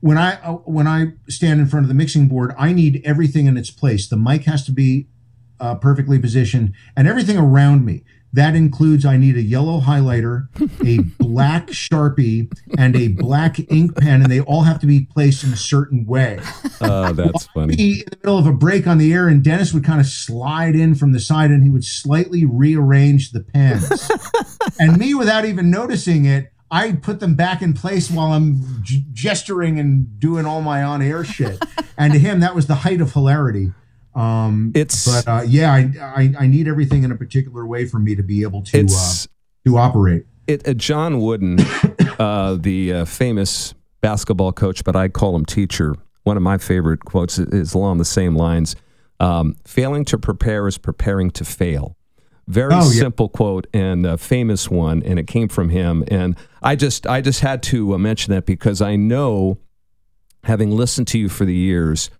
when I uh, when I stand in front of the mixing board, I need everything in its place. The mic has to be uh, perfectly positioned, and everything around me. That includes, I need a yellow highlighter, a black Sharpie, and a black ink pen, and they all have to be placed in a certain way. Oh, that's funny. In the middle of a break on the air, and Dennis would kind of slide in from the side, and he would slightly rearrange the pens. And me, without even noticing it, I put them back in place while I'm g- gesturing and doing all my on-air shit. And to him, that was the height of hilarity. Um, it's but uh, yeah, I, I I need everything in a particular way for me to be able to uh, to operate. It uh, John Wooden, uh, the uh, famous basketball coach, but I call him teacher. One of my favorite quotes is along the same lines: um, "Failing to prepare is preparing to fail." Very oh, yeah. simple quote and a famous one, and it came from him. And I just I just had to uh, mention that because I know, having listened to you for the years,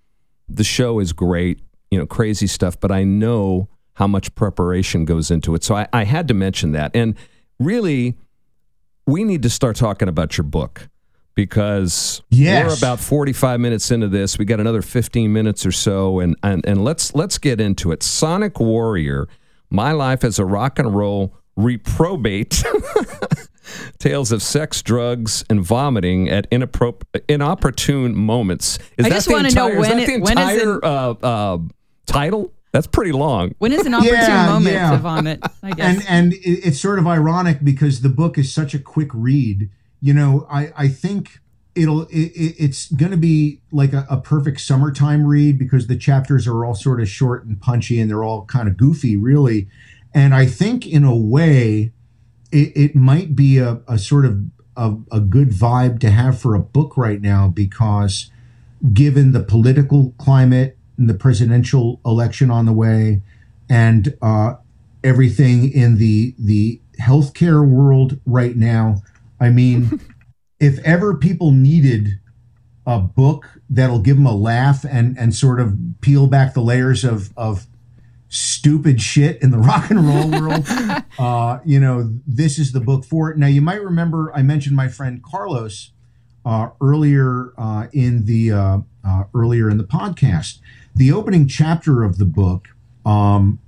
the show is great. You know, crazy stuff, but I know how much preparation goes into it. So I, I had to mention that. And really, we need to start talking about your book because yes. we're about forty-five minutes into this. We got another fifteen minutes or so, and, and and let's let's get into it. Sonic Warrior, My Life as a Rock and Roll Reprobate, Tales of Sex, Drugs, and Vomiting at inappropr- Inopportune Moments. Is I that just want to know when is that it, the entire it, uh, uh, title? That's pretty long. When is an opportune yeah, moment yeah. to vomit, I guess. And, and it's sort of ironic because the book is such a quick read. You know, I, I think it'll it, it's going to be like a, a perfect summertime read because the chapters are all sort of short and punchy and they're all kind of goofy, really. And I think in a way, it, it might be a, a sort of a, a good vibe to have for a book right now because given the political climate and the presidential election on the way and uh, everything in the, the healthcare world right now, I mean, if ever people needed a book that'll give them a laugh and, and sort of peel back the layers of, of stupid shit in the rock and roll world, uh, you know, this is the book for it. Now, you might remember I mentioned my friend Carlos uh, earlier uh, in the uh, uh, earlier in the podcast. The opening chapter of the book um,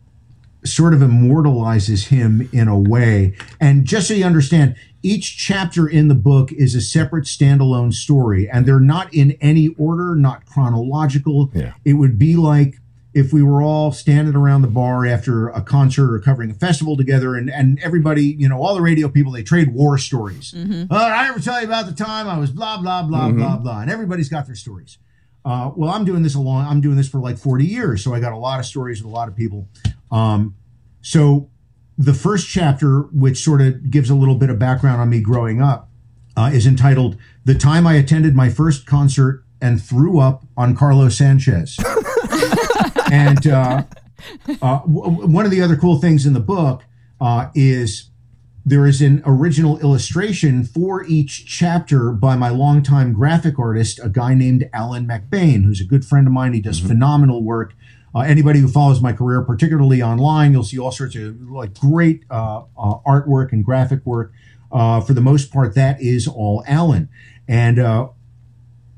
sort of immortalizes him in a way. And just so you understand, each chapter in the book is a separate standalone story, and they're not in any order, not chronological. Yeah. It would be like if we were all standing around the bar after a concert or covering a festival together and, and everybody, you know, all the radio people, they trade war stories. Mm-hmm. Oh, I never tell you about the time I was blah, blah, blah, mm-hmm. blah, blah. And everybody's got their stories. Uh, well, I'm doing this a long, I'm doing this for like forty years. So I got a lot of stories with a lot of people. Um, so the first chapter, which sort of gives a little bit of background on me growing up, uh, is entitled The Time I Attended My First Concert and Threw Up on Carlos Sanchez. And uh, uh, w- one of the other cool things in the book uh, is there is an original illustration for each chapter by my longtime graphic artist, a guy named Alan McBain, who's a good friend of mine. He does mm-hmm. phenomenal work. Uh, anybody who follows my career, particularly online, you'll see all sorts of like great uh, uh, artwork and graphic work. Uh, for the most part, that is all Alan. And uh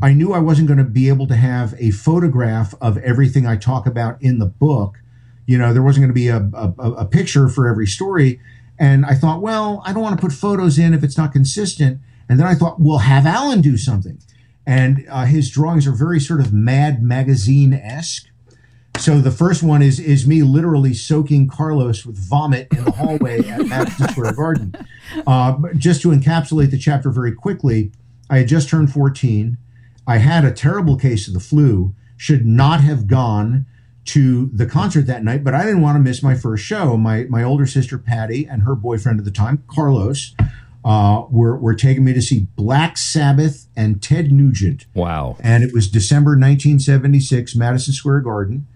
I knew I wasn't going to be able to have a photograph of everything I talk about in the book. You know, there wasn't going to be a, a, a picture for every story. And I thought, well, I don't want to put photos in if it's not consistent. And then I thought, well, have Alan do something. And uh, his drawings are very sort of Mad Magazine-esque. So the first one is is me literally soaking Carlos with vomit in the hallway at Madison Square Garden. Uh, just to encapsulate the chapter very quickly, I had just turned fourteen. I had a terrible case of the flu, should not have gone to the concert that night, but I didn't want to miss my first show. My my older sister, Patty, and her boyfriend at the time, Carlos, uh, were, were taking me to see Black Sabbath and Ted Nugent. Wow. And it was December nineteen seventy-six, Madison Square Garden.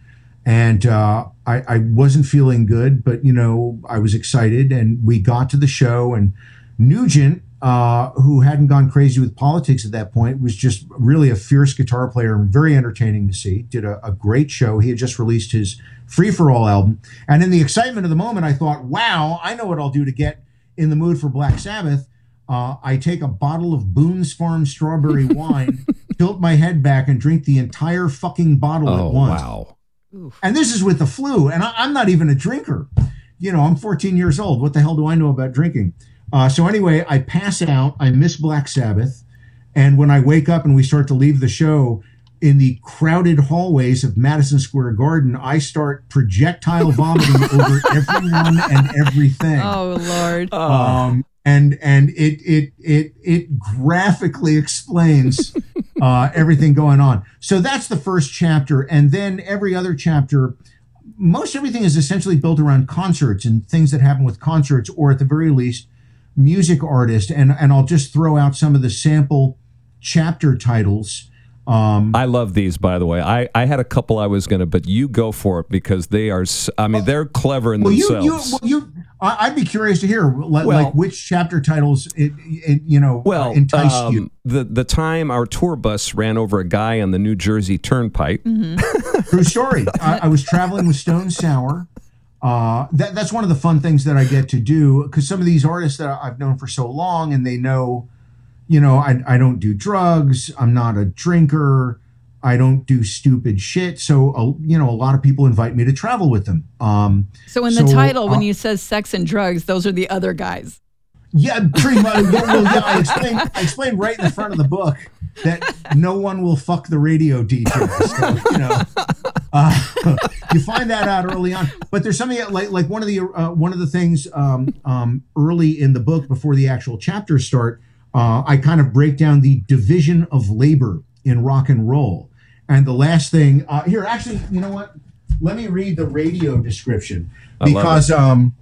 And uh, I, I wasn't feeling good, but, you know, I was excited. And we got to the show, and Nugent, Uh, who hadn't gone crazy with politics at that point, was just really a fierce guitar player and very entertaining to see, did a, a great show. He had just released his Free For All album. And in the excitement of the moment, I thought, wow, I know what I'll do to get in the mood for Black Sabbath. Uh, I take a bottle of Boone's Farm strawberry wine, tilt my head back, and drink the entire fucking bottle oh, at once. Wow. And this is with the flu, and I, I'm not even a drinker. you know, I'm fourteen years old. What the hell do I know about drinking? Uh, so anyway, I pass out. I miss Black Sabbath. And when I wake up and we start to leave the show, in the crowded hallways of Madison Square Garden, I start projectile vomiting over everyone and everything. Oh, Lord. Um, and and it it it it graphically explains uh, everything going on. So that's the first chapter. And then every other chapter, most everything is essentially built around concerts and things that happen with concerts, or at the very least, music artists. And, and I'll just throw out some of the sample chapter titles. Um, I love these, by the way. I, I had a couple I was going to, but you go for it because they are, I mean, they're clever in well, themselves. You, you, well, you, I'd be curious to hear, like, well, like which chapter titles, it, it, you know, well, uh, enticed um, you. The, the time our tour bus ran over a guy on the New Jersey Turnpike. Mm-hmm. True story. I, I was traveling with Stone Sour. Uh, that, that's one of the fun things that I get to do, because some of these artists that I've known for so long, and they know, you know, I, I don't do drugs. I'm not a drinker. I don't do stupid shit. So, uh, you know, a lot of people invite me to travel with them. Um, so in so, the title, uh, when you says sex and drugs, those are the other guys. Yeah, pretty much. Well, yeah, I, explained, I explained right in the front of the book that no one will fuck the radio D Js. So, you know, uh, you find that out early on. But there's something like like one of the uh, one of the things um, um, early in the book before the actual chapters start. Uh, I kind of break down the division of labor in rock and roll. And the last thing uh, here, actually, you know what? Let me read the radio description, because I, um,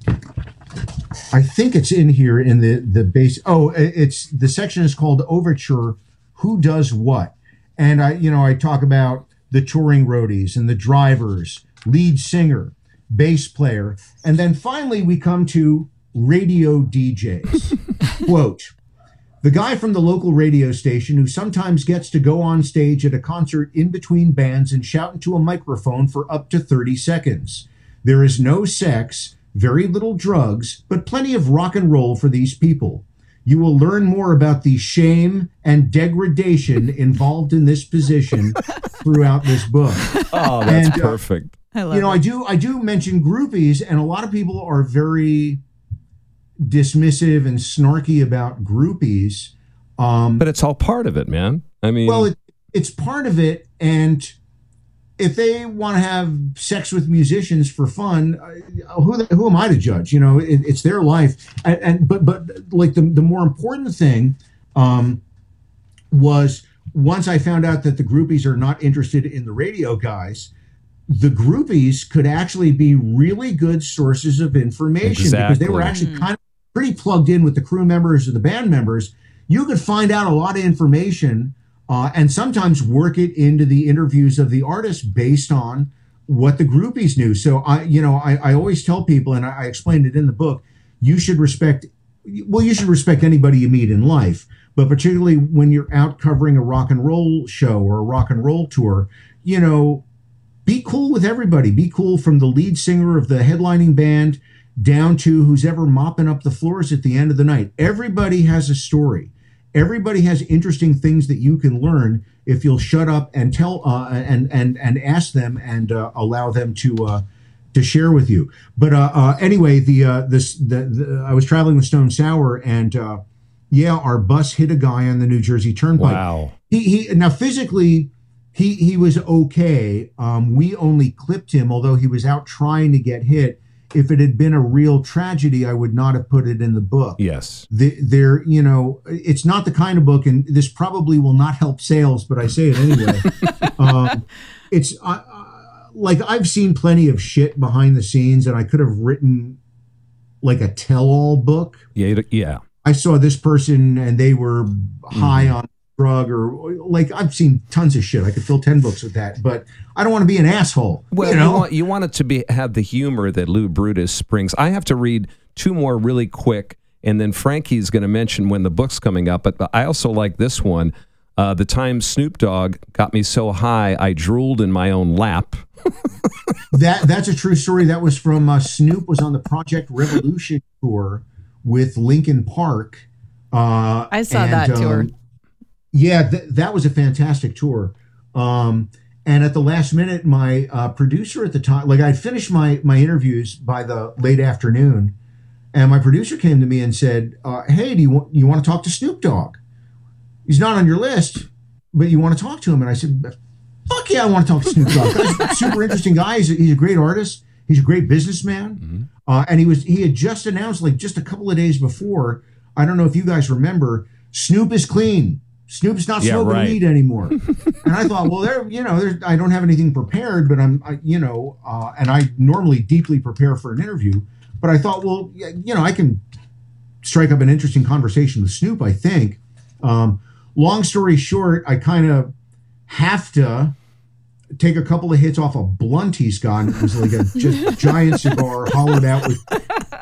I think it's in here in the, the base. Oh, it's the section is called Overture. Who does what? And I, you know, I talk about the touring roadies and the drivers, lead singer, bass player. And then finally we come to radio D Js. Quote, the guy from the local radio station who sometimes gets to go on stage at a concert in between bands and shout into a microphone for up to thirty seconds. There is no sex, very little drugs, but plenty of rock and roll for these people. You will learn more about the shame and degradation involved in this position throughout this book. Oh, that's and, perfect. Uh, I love you know, it. I do I do mention groupies, and a lot of people are very dismissive and snarky about groupies, um but it's all part of it, man. I mean, well, it, it's part of it, and if they want to have sex with musicians for fun, who who am I to judge? You know, it, it's their life. And, and but but like the the more important thing um was once I found out that the groupies are not interested in the radio guys. The groupies could actually be really good sources of information. Exactly. Because they were actually kind of pretty plugged in with the crew members or the band members. You could find out a lot of information uh, and sometimes work it into the interviews of the artists based on what the groupies knew. So I, you know, I, I always tell people, and I, I explained it in the book, you should respect, well, you should respect anybody you meet in life, but particularly when you're out covering a rock and roll show or a rock and roll tour, you know, be cool with everybody. Be cool from the lead singer of the headlining band down to who's ever mopping up the floors at the end of the night. Everybody has a story. Everybody has interesting things that you can learn if you'll shut up and tell uh, and and and ask them and uh, allow them to uh, to share with you. But uh, uh, anyway, the uh, this the, the I was traveling with Stone Sour, and uh, yeah, our bus hit a guy on the New Jersey Turnpike. Wow. He, he now physically. He he was okay. Um, we only clipped him, although he was out trying to get hit. If it had been a real tragedy, I would not have put it in the book. Yes. The, there, you know, it's not the kind of book, and this probably will not help sales, but I say it anyway. um, it's uh, like I've seen plenty of shit behind the scenes, and I could have written like a tell-all book. Yeah, yeah. I saw this person, and they were high mm. on drug, or like I've seen tons of shit. I could fill ten books with that, but I don't want to be an asshole. Well, you know, you want, you want it to be have the humor that Lou Brutus brings. I have to read two more really quick, and then Frankie's going to mention when the book's coming up. But, but I also like this one. Uh, the time Snoop Dogg got me so high I drooled in my own lap. that that's a true story. That was from uh, Snoop was on the Project Revolution tour with Linkin Park. Uh, I saw and, that tour. Um, Yeah, th- that was a fantastic tour. Um, And at the last minute, my uh, producer at the time, like I'd finished my, my interviews by the late afternoon, and my producer came to me and said, uh, hey, do you, wa- you want to talk to Snoop Dogg? He's not on your list, but you want to talk to him? And I said, fuck yeah, I want to talk to Snoop Dogg. He's a super interesting guy. He's a, he's a great artist. He's a great businessman. Mm-hmm. Uh, and he was he had just announced, like just a couple of days before, I don't know if you guys remember, Snoop is clean. Snoop's not yeah, smoking right. weed anymore. And I thought, well, there, you know, I don't have anything prepared, but I'm, I, you know, uh, and I normally deeply prepare for an interview. But I thought, well, you know, I can strike up an interesting conversation with Snoop, I think. Um, long story short, I kind of have to take a couple of hits off a blunt he's got. It was like a just giant cigar hollowed out with...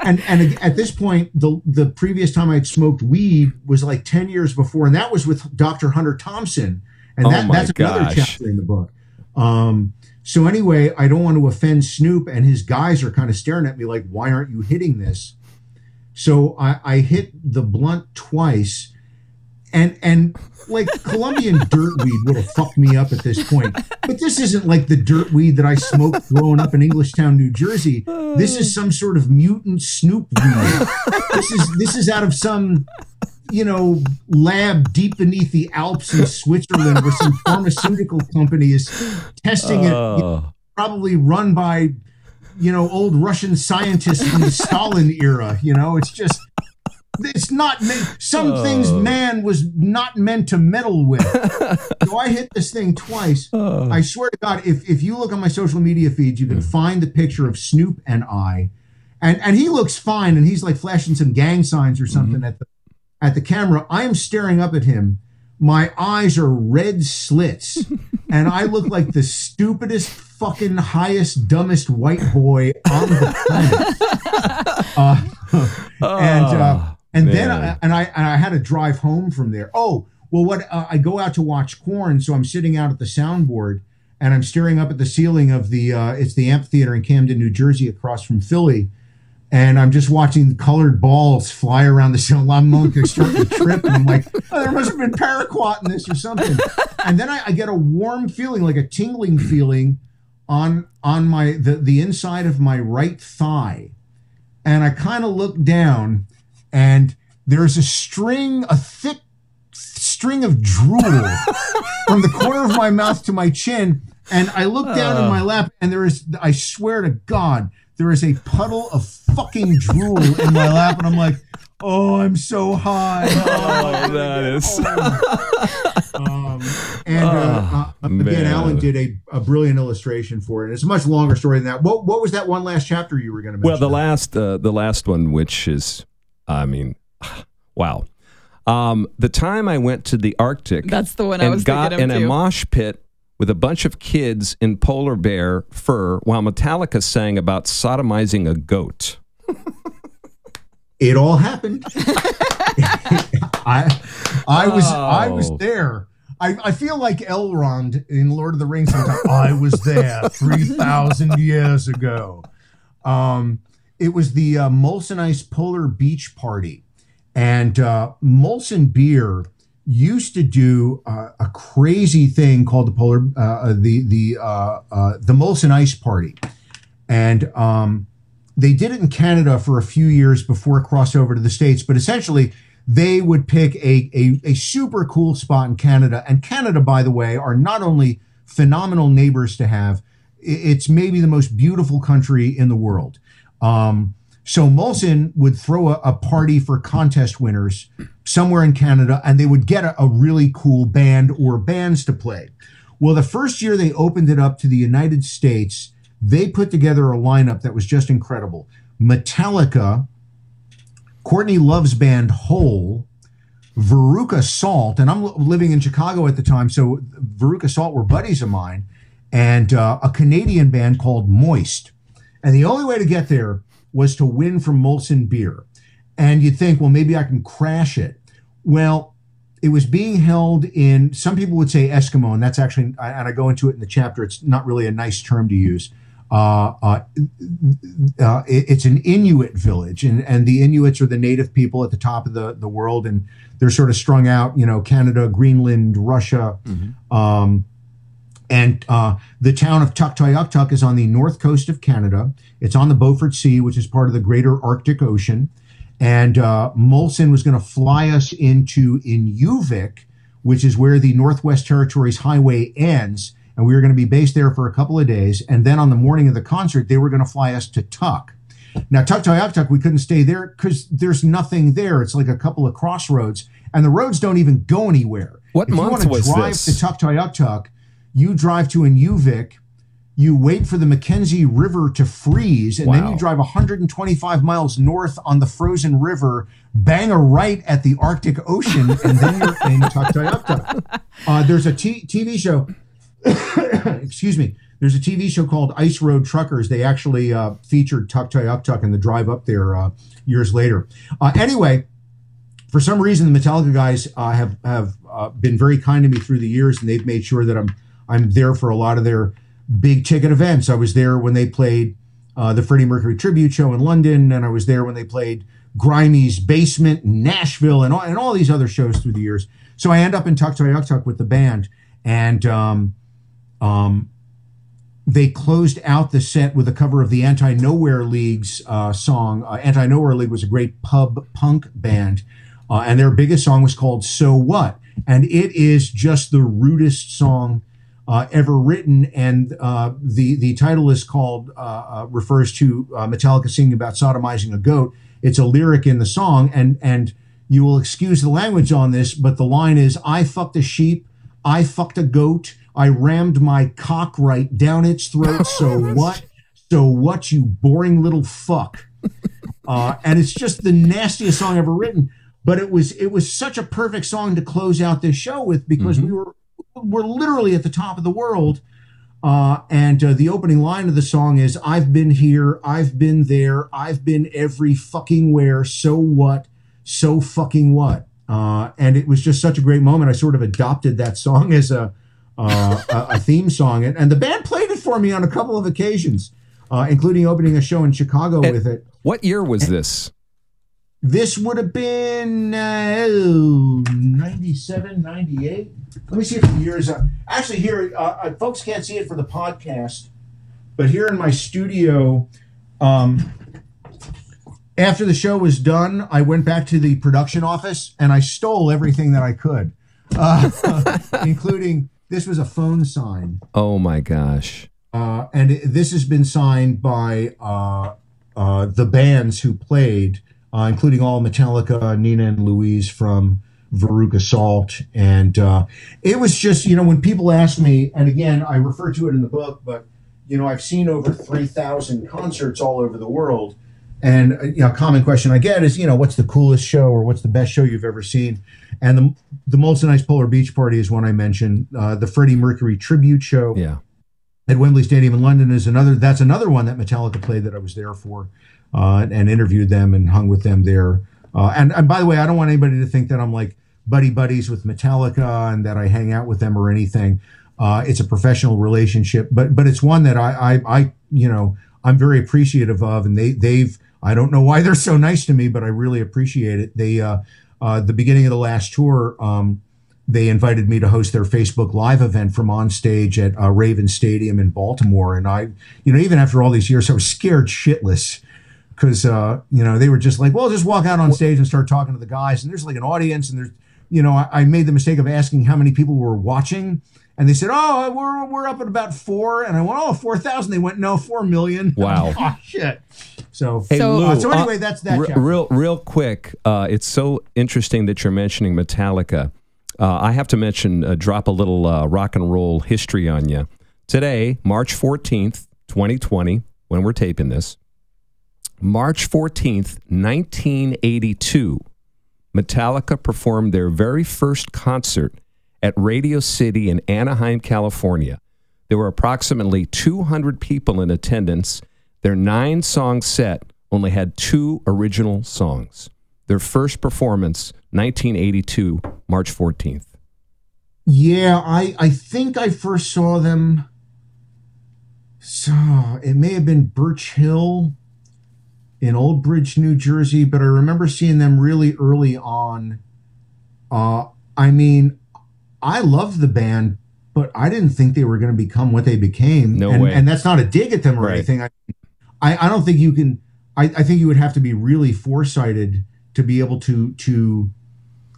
And and at this point, the the previous time I'd smoked weed was like ten years before, and that was with Doctor Hunter Thompson. And that, oh that's gosh. another chapter in the book. Um, so anyway, I don't want to offend Snoop, and his guys are kind of staring at me like, why aren't you hitting this? So I, I hit the blunt twice, and and like Colombian dirtweed would have fucked me up at this point. But this isn't like the dirtweed that I smoked growing up in Englishtown, New Jersey. This is some sort of mutant Snoop weed. This is this is out of some, you know, lab deep beneath the Alps in Switzerland where some pharmaceutical company is testing oh. it, you know, probably run by, you know, old Russian scientists from the Stalin era. You know, it's just... It's not some oh. things man was not meant to meddle with. So I hit this thing twice. Oh. I swear to God, if if you look on my social media feeds, you can mm. find the picture of Snoop and I, and and he looks fine, and he's like flashing some gang signs or something mm-hmm. at the at the camera. I am staring up at him. My eyes are red slits, and I look like the stupidest, fucking, highest, dumbest white boy on the planet. Uh, oh. And. Uh, And Man. then I, and I and I had to drive home from there. Oh, well, what uh, I go out to watch Korn, so I'm sitting out at the soundboard and I'm staring up at the ceiling of the uh, it's the amphitheater in Camden, New Jersey, across from Philly, and I'm just watching the colored balls fly around the ceiling. I'm starting to trip, and I'm like, oh, there must have been paraquat in this or something. And then I, I get a warm feeling, like a tingling feeling, on on my the the inside of my right thigh, and I kind of look down. And there's a string, a thick string of drool from the corner of my mouth to my chin. And I look down uh. in my lap, and there is, I swear to God, there is a puddle of fucking drool in my lap. And I'm like, oh, I'm so high. Oh, that is. um, and uh, uh, again, Alan did a, a brilliant illustration for it. It's a much longer story than that. What, what was that one last chapter you were going to mention? Well, the last, uh, the last one, which is... I mean, wow. Um, the time I went to the Arctic That's the one I and was got in a too. mosh pit with a bunch of kids in polar bear fur while Metallica sang about sodomizing a goat. It all happened. I, I was, oh. I was there. I, I feel like Elrond in Lord of the Rings. Like, I was there three thousand years ago. Um, It was the uh, Molson Ice Polar Beach Party, and uh, Molson Beer used to do uh, a crazy thing called the Polar uh, the the uh, uh, the Molson Ice Party, and um, they did it in Canada for a few years before it crossed over to the States. But essentially, they would pick a a, a super cool spot in Canada, and Canada, by the way, are not only phenomenal neighbors to have; it's maybe the most beautiful country in the world. Um, so Molson would throw a, a party for contest winners somewhere in Canada, and they would get a, a really cool band or bands to play. Well, the first year they opened it up to the United States, they put together a lineup that was just incredible. Metallica, Courtney Love's band Hole, Veruca Salt, and I'm living in Chicago at the time, so Veruca Salt were buddies of mine, and uh, a Canadian band called Moist. And the only way to get there was to win from Molson Beer. And you'd think, well, maybe I can crash it. Well, it was being held in, some people would say Eskimo, and that's actually, and I go into it in the chapter, it's not really a nice term to use. Uh, uh, uh, it's an Inuit village, and, and the Inuits are the native people at the top of the, the world, and they're sort of strung out, you know, Canada, Greenland, Russia, mm-hmm. um, And uh, the town of Tuktoyaktuk is on the north coast of Canada. It's on the Beaufort Sea, which is part of the greater Arctic Ocean. And uh, Molson was going to fly us into Inuvik, which is where the Northwest Territories Highway ends. And we were going to be based there for a couple of days. And then on the morning of the concert, they were going to fly us to Tuk. Now, Tuktoyaktuk, we couldn't stay there because there's nothing there. It's like a couple of crossroads. And the roads don't even go anywhere. What if month was this? If you want to drive to Tuktoyaktuk, you drive to Inuvik, you wait for the Mackenzie River to freeze, and wow. then you drive one hundred twenty-five miles north on the frozen river, bang a right at the Arctic Ocean, and then you're in Tuktoyaktuk. Uh, there's a t- TV show, excuse me, there's a T V show called Ice Road Truckers. They actually uh, featured Tuktoyaktuk in the drive up there uh, years later. Uh, anyway, for some reason, the Metallica guys uh, have, have uh, been very kind to me through the years, and they've made sure that I'm I'm there for a lot of their big ticket events. I was there when they played uh, the Freddie Mercury tribute show in London, and I was there when they played Grimey's Basement in Nashville, and all, and all these other shows through the years. So I end up in Tuktoyaktuk with the band, and um, um, they closed out the set with a cover of the Anti-Nowhere League's uh, song. Uh, Anti-Nowhere League was a great pub punk band, uh, and their biggest song was called So What? And it is just the rudest song Uh, ever written, and uh, the the title is called uh, uh, refers to uh, Metallica singing about sodomizing a goat. It's a lyric in the song, and and you will excuse the language on this, but the line is, "I fucked a sheep, I fucked a goat, I rammed my cock right down its throat. So what? So what? You boring little fuck." Uh, and it's just the nastiest song ever written. But it was it was such a perfect song to close out this show with, because mm-hmm. we were. We're literally at the top of the world. Uh, and uh, the opening line of the song is, "I've been here, I've been there, I've been every fucking where, so what, so fucking what." Uh, and it was just such a great moment. I sort of adopted that song as a uh, a, a theme song. And, and the band played it for me on a couple of occasions, uh, including opening a show in Chicago and with it. What year was and this? This would have been uh, ninety-seven, ninety-eight. Let me see if the year is up. Actually, here, uh, folks can't see it for the podcast, but here in my studio, um, after the show was done, I went back to the production office and I stole everything that I could, uh, including, this was a phone sign. Oh my gosh. Uh, and it, this has been signed by uh, uh, the bands who played, uh, including all Metallica, Nina and Louise from Veruca Salt, and uh, it was just, you know, when people ask me, and again, I refer to it in the book, but, you know, I've seen over three thousand concerts all over the world, and, you know, a common question I get is, you know, what's the coolest show or what's the best show you've ever seen? And the, the Molson Ice Polar Beach Party is one I mentioned. Uh, the Freddie Mercury tribute show yeah. at Wembley Stadium in London is another, that's another one that Metallica played that I was there for, uh, and interviewed them and hung with them there. Uh, and, and by the way, I don't want anybody to think that I'm like buddy buddies with Metallica and that I hang out with them or anything. Uh, it's a professional relationship, but but it's one that I, I I you know I'm very appreciative of, and they they've I don't know why they're so nice to me, but I really appreciate it. They uh, uh, the beginning of the last tour, um, they invited me to host their Facebook Live event from on stage at uh, Raven Stadium in Baltimore, and I you know even after all these years, I was scared shitless. Because, uh, you know, they were just like, well, just walk out on stage and start talking to the guys. And there's like an audience. And there's, you know, I, I made the mistake of asking how many people were watching. And they said, oh, we're we're up at about four. And I went, oh, four thousand. They went, no, four million. Wow. Oh, shit. So, hey, so, Lou, uh, so anyway, uh, that's that. R- real real quick. Uh, it's so interesting that you're mentioning Metallica. Uh, I have to mention, uh, drop a little uh, rock and roll history on you. Today, March fourteenth, twenty twenty, when we're taping this. March fourteenth, nineteen eighty-two, Metallica performed their very first concert at Radio City in Anaheim, California. There were approximately two hundred people in attendance. Their nine-song set only had two original songs. Their first performance, nineteen eighty-two, March fourteenth. Yeah, I, I think I first saw them. So it may have been Birch Hill in Old Bridge, New Jersey, but I remember seeing them really early on. Uh, I mean, I love the band but I didn't think they were going to become what they became. No and, way. And that's not a dig at them or right. anything. I, I don't think you can, I, I think you would have to be really foresighted to be able to, to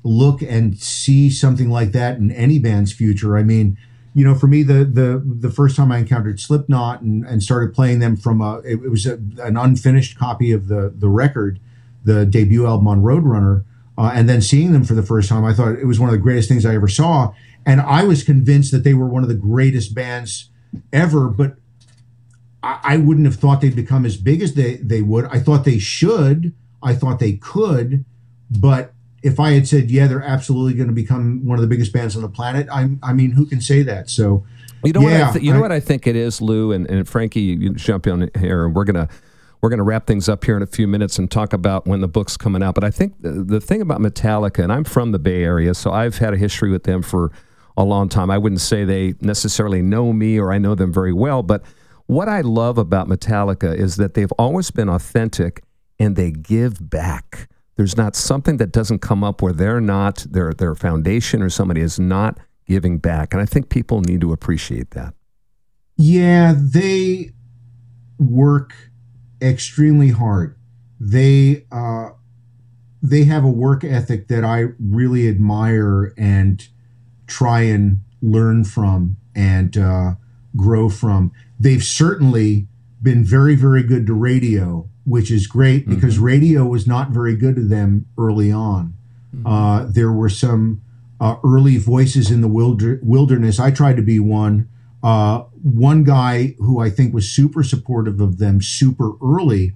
look and see something like that in any band's future. I mean, you know, for me, the, the, the first time I encountered Slipknot and, and started playing them from a, it, it was a, an unfinished copy of the, the record, the debut album on Roadrunner. Uh, and then seeing them for the first time, I thought it was one of the greatest things I ever saw. And I was convinced that they were one of the greatest bands ever, but I, I wouldn't have thought they'd become as big as they, they would. I thought they should, I thought they could, but if I had said, yeah, they're absolutely going to become one of the biggest bands on the planet, I, I mean, who can say that? So, you know, yeah, what I th- you know I, what I think it is, Lou, and, and Frankie, you jump in here, and we're gonna we're gonna wrap things up here in a few minutes and talk about when the book's coming out. But I think the, the thing about Metallica, and I'm from the Bay Area, so I've had a history with them for a long time. I wouldn't say they necessarily know me or I know them very well, but what I love about Metallica is that they've always been authentic and they give back. There's not something that doesn't come up where they're not, their their foundation or somebody is not giving back. And I think people need to appreciate that. Yeah, they work extremely hard. They uh, they have a work ethic that I really admire and try and learn from and uh, grow from. They've certainly been very, very good to radio, which is great because mm-hmm. radio was not very good to them early on. Mm-hmm. Uh, there were some uh, early voices in the wilder- wilderness. I tried to be one. Uh, one guy who I think was super supportive of them super early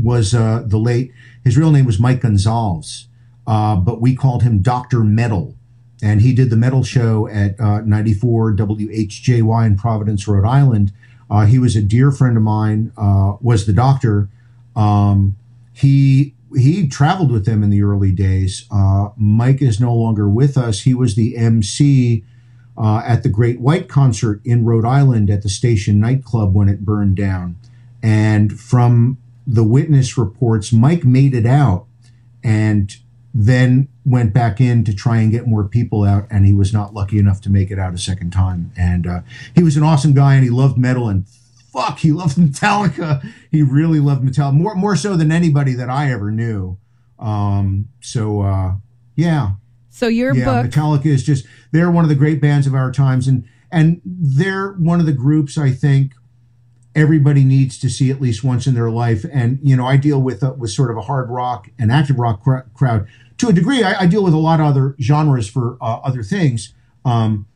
was uh, the late, his real name was Mike Gonzalez, uh, but we called him Doctor Metal. And he did the metal show at uh, ninety-four W H J Y in Providence, Rhode Island. Uh, he was a dear friend of mine, uh, was the doctor. Um, he he traveled with them in the early days. Uh, Mike is no longer with us. He was the M C uh, at the Great White Concert in Rhode Island at the Station nightclub when it burned down. And from the witness reports, Mike made it out and then went back in to try and get more people out, and he was not lucky enough to make it out a second time. And uh, he was an awesome guy, and he loved metal, and fuck, he loved Metallica. He really loved Metallica, more more so than anybody that I ever knew. Um, so, uh, yeah. So your yeah, book... Metallica is just, they're one of the great bands of our times, and and they're one of the groups I think everybody needs to see at least once in their life. And, you know, I deal with uh, with sort of a hard rock and active rock cr- crowd. To a degree, I, I deal with a lot of other genres for uh, other things. Um,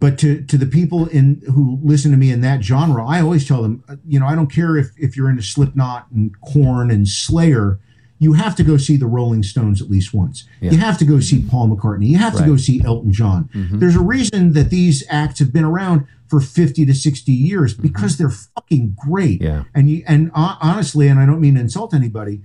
but to, to the people in who listen to me in that genre, I always tell them, you know, I don't care if, if you're into Slipknot and Korn and Slayer, you have to go see the Rolling Stones at least once. Yeah. You have to go see Paul McCartney. You have right. to go see Elton John. Mm-hmm. There's a reason that these acts have been around for fifty to sixty years because mm-hmm. they're fucking great. Yeah. And you, and uh, honestly, and I don't mean to insult anybody,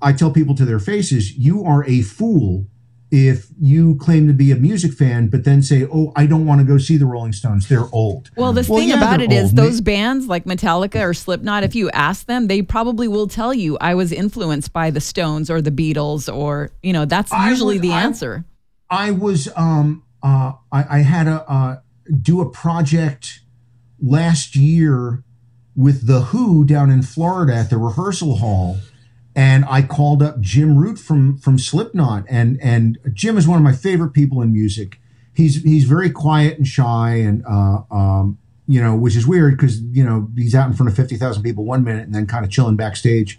I tell people to their faces, you are a fool if you claim to be a music fan, but then say, oh, I don't want to go see the Rolling Stones. They're old. Well, the well, thing yeah, about it is old. Those bands like Metallica or Slipknot, if you ask them, they probably will tell you, I was influenced by the Stones or the Beatles or, you know, that's usually was, the I, answer. I was, um, uh, I, I had a, uh, do a project last year with The Who down in Florida at the rehearsal hall. And I called up Jim Root from from Slipknot, and and Jim is one of my favorite people in music. He's he's very quiet and shy, and uh, um, you know, which is weird because you know he's out in front of fifty thousand people one minute and then kind of chilling backstage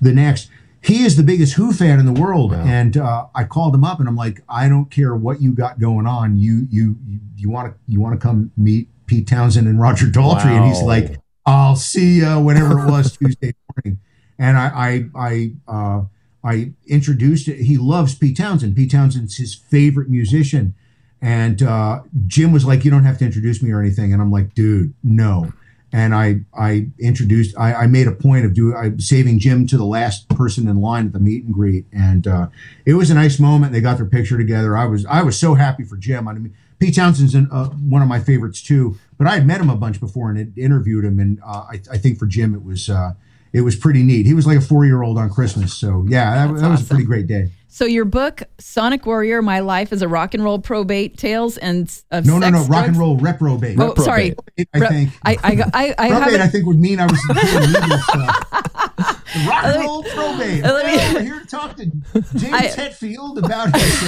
the next. He is the biggest Who fan in the world, wow. and uh, I called him up and I'm like, I don't care what you got going on, you you you want to you want to come meet Pete Townsend and Roger Daltrey, wow. and he's like, I'll see you whenever it was Tuesday morning. And I I I, uh, I introduced it. He loves Pete Townsend. Pete Townsend's his favorite musician. And uh, Jim was like, you don't have to introduce me or anything. And I'm like, dude, no. And I I introduced, I, I made a point of do, I, saving Jim to the last person in line at the meet and greet. And uh, it was a nice moment. They got their picture together. I was I was so happy for Jim. I mean, Pete Townsend's an, uh, one of my favorites too. But I had met him a bunch before and interviewed him. And uh, I, I think for Jim, it was... Uh, It was pretty neat. He was like a four-year-old on Christmas. So, yeah, that, that was awesome. A pretty great day. So your book, Sonic Warrior, My Life as a Rock and Roll Probate, Tales and of no, Sex, No, no, no, Rock drugs. and Roll Reprobate. Oh, reprobate. sorry. Reprobate, I think. I, I, I, I Probate, I think, would mean I was doing legal stuff. Rock and Roll Probate. Let me, well, we're here to talk to James I, Hetfield about his...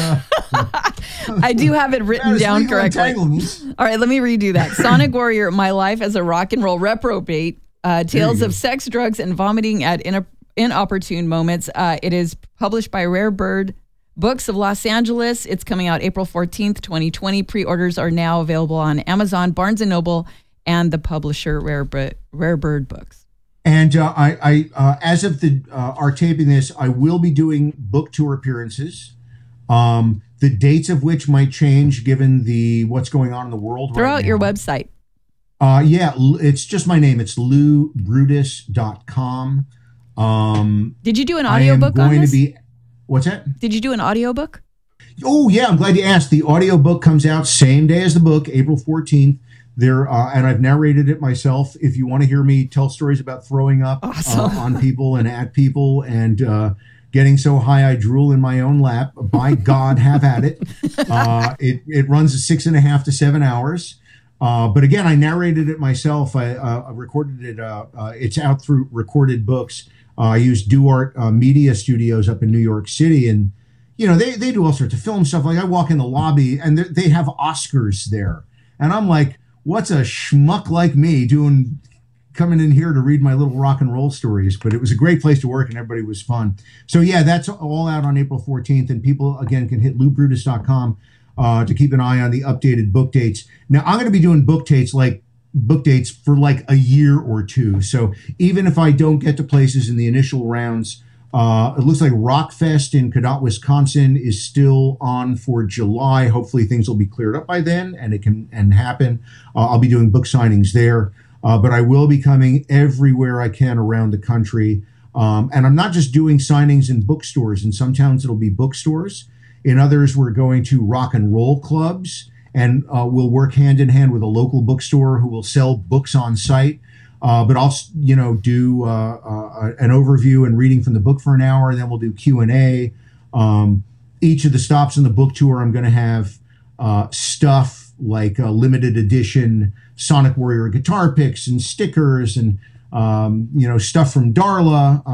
Uh, I do have it written down correctly. All right, let me redo that. Sonic Warrior, My Life as a Rock and Roll Reprobate, uh, Tales of go. Sex, Drugs, and Vomiting at Inappropriate. Inopportune Moments. Uh, it is published by Rare Bird Books of Los Angeles. It's coming out April fourteenth, twenty twenty. Pre-orders are now available on Amazon, Barnes and Noble, and the publisher Rare, B- Rare Bird Books. And uh, I, I uh, as of the uh, our taping this, I will be doing book tour appearances, um, the dates of which might change given the what's going on in the world. Throw right out now. Your website. Uh, yeah, it's just my name. It's lou brutus dot com. Um, Did you do an audiobook on this? To be, what's that? Did you do an audiobook? Oh, yeah. I'm glad you asked. The audiobook comes out same day as the book, April fourteenth. There, uh, and I've narrated it myself. If you want to hear me tell stories about throwing up awesome. uh, on people and at people and uh, getting so high I drool in my own lap, by God, have at it. Uh, it. It runs six and a half to seven hours. Uh, but again, I narrated it myself. I uh, recorded it. Uh, uh, it's out through Recorded Books. Uh, I use Duart uh, Media Studios up in New York City, and you know they they do all sorts of film stuff. Like I walk in the lobby, and they have Oscars there, and I'm like, "What's a schmuck like me doing coming in here to read my little rock and roll stories?" But it was a great place to work, and everybody was fun. So yeah, that's all out on April fourteenth, and people again can hit lou brutus dot com uh, to keep an eye on the updated book dates. Now I'm going to be doing book dates like. book dates for like a year or two. So even if I don't get to places in the initial rounds, uh, it looks like Rockfest in Cadott, Wisconsin is still on for July. Hopefully things will be cleared up by then and it can and happen. Uh, I'll be doing book signings there, uh, but I will be coming everywhere I can around the country. Um, and I'm not just doing signings in bookstores. In some towns, it'll be bookstores. In others, we're going to rock and roll clubs. And uh, we'll work hand in hand with a local bookstore who will sell books on site, uh, but I'll you know do uh, uh, an overview and reading from the book for an hour, and then we'll do Q and A. Um, each of the stops in the book tour, I'm going to have uh, stuff like uh, limited edition Sonic Warrior guitar picks and stickers, and um, you know stuff from Darla, uh,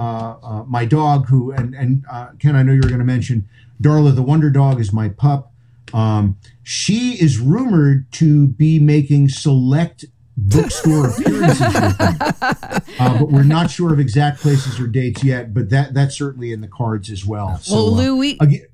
uh, my dog, who and and uh, Ken, I know you were going to mention Darla the Wonder Dog is my pup. Um, she is rumored to be making select bookstore appearances, with them. Uh, but we're not sure of exact places or dates yet. But that that's certainly in the cards as well. So, well, Lou, uh, we again,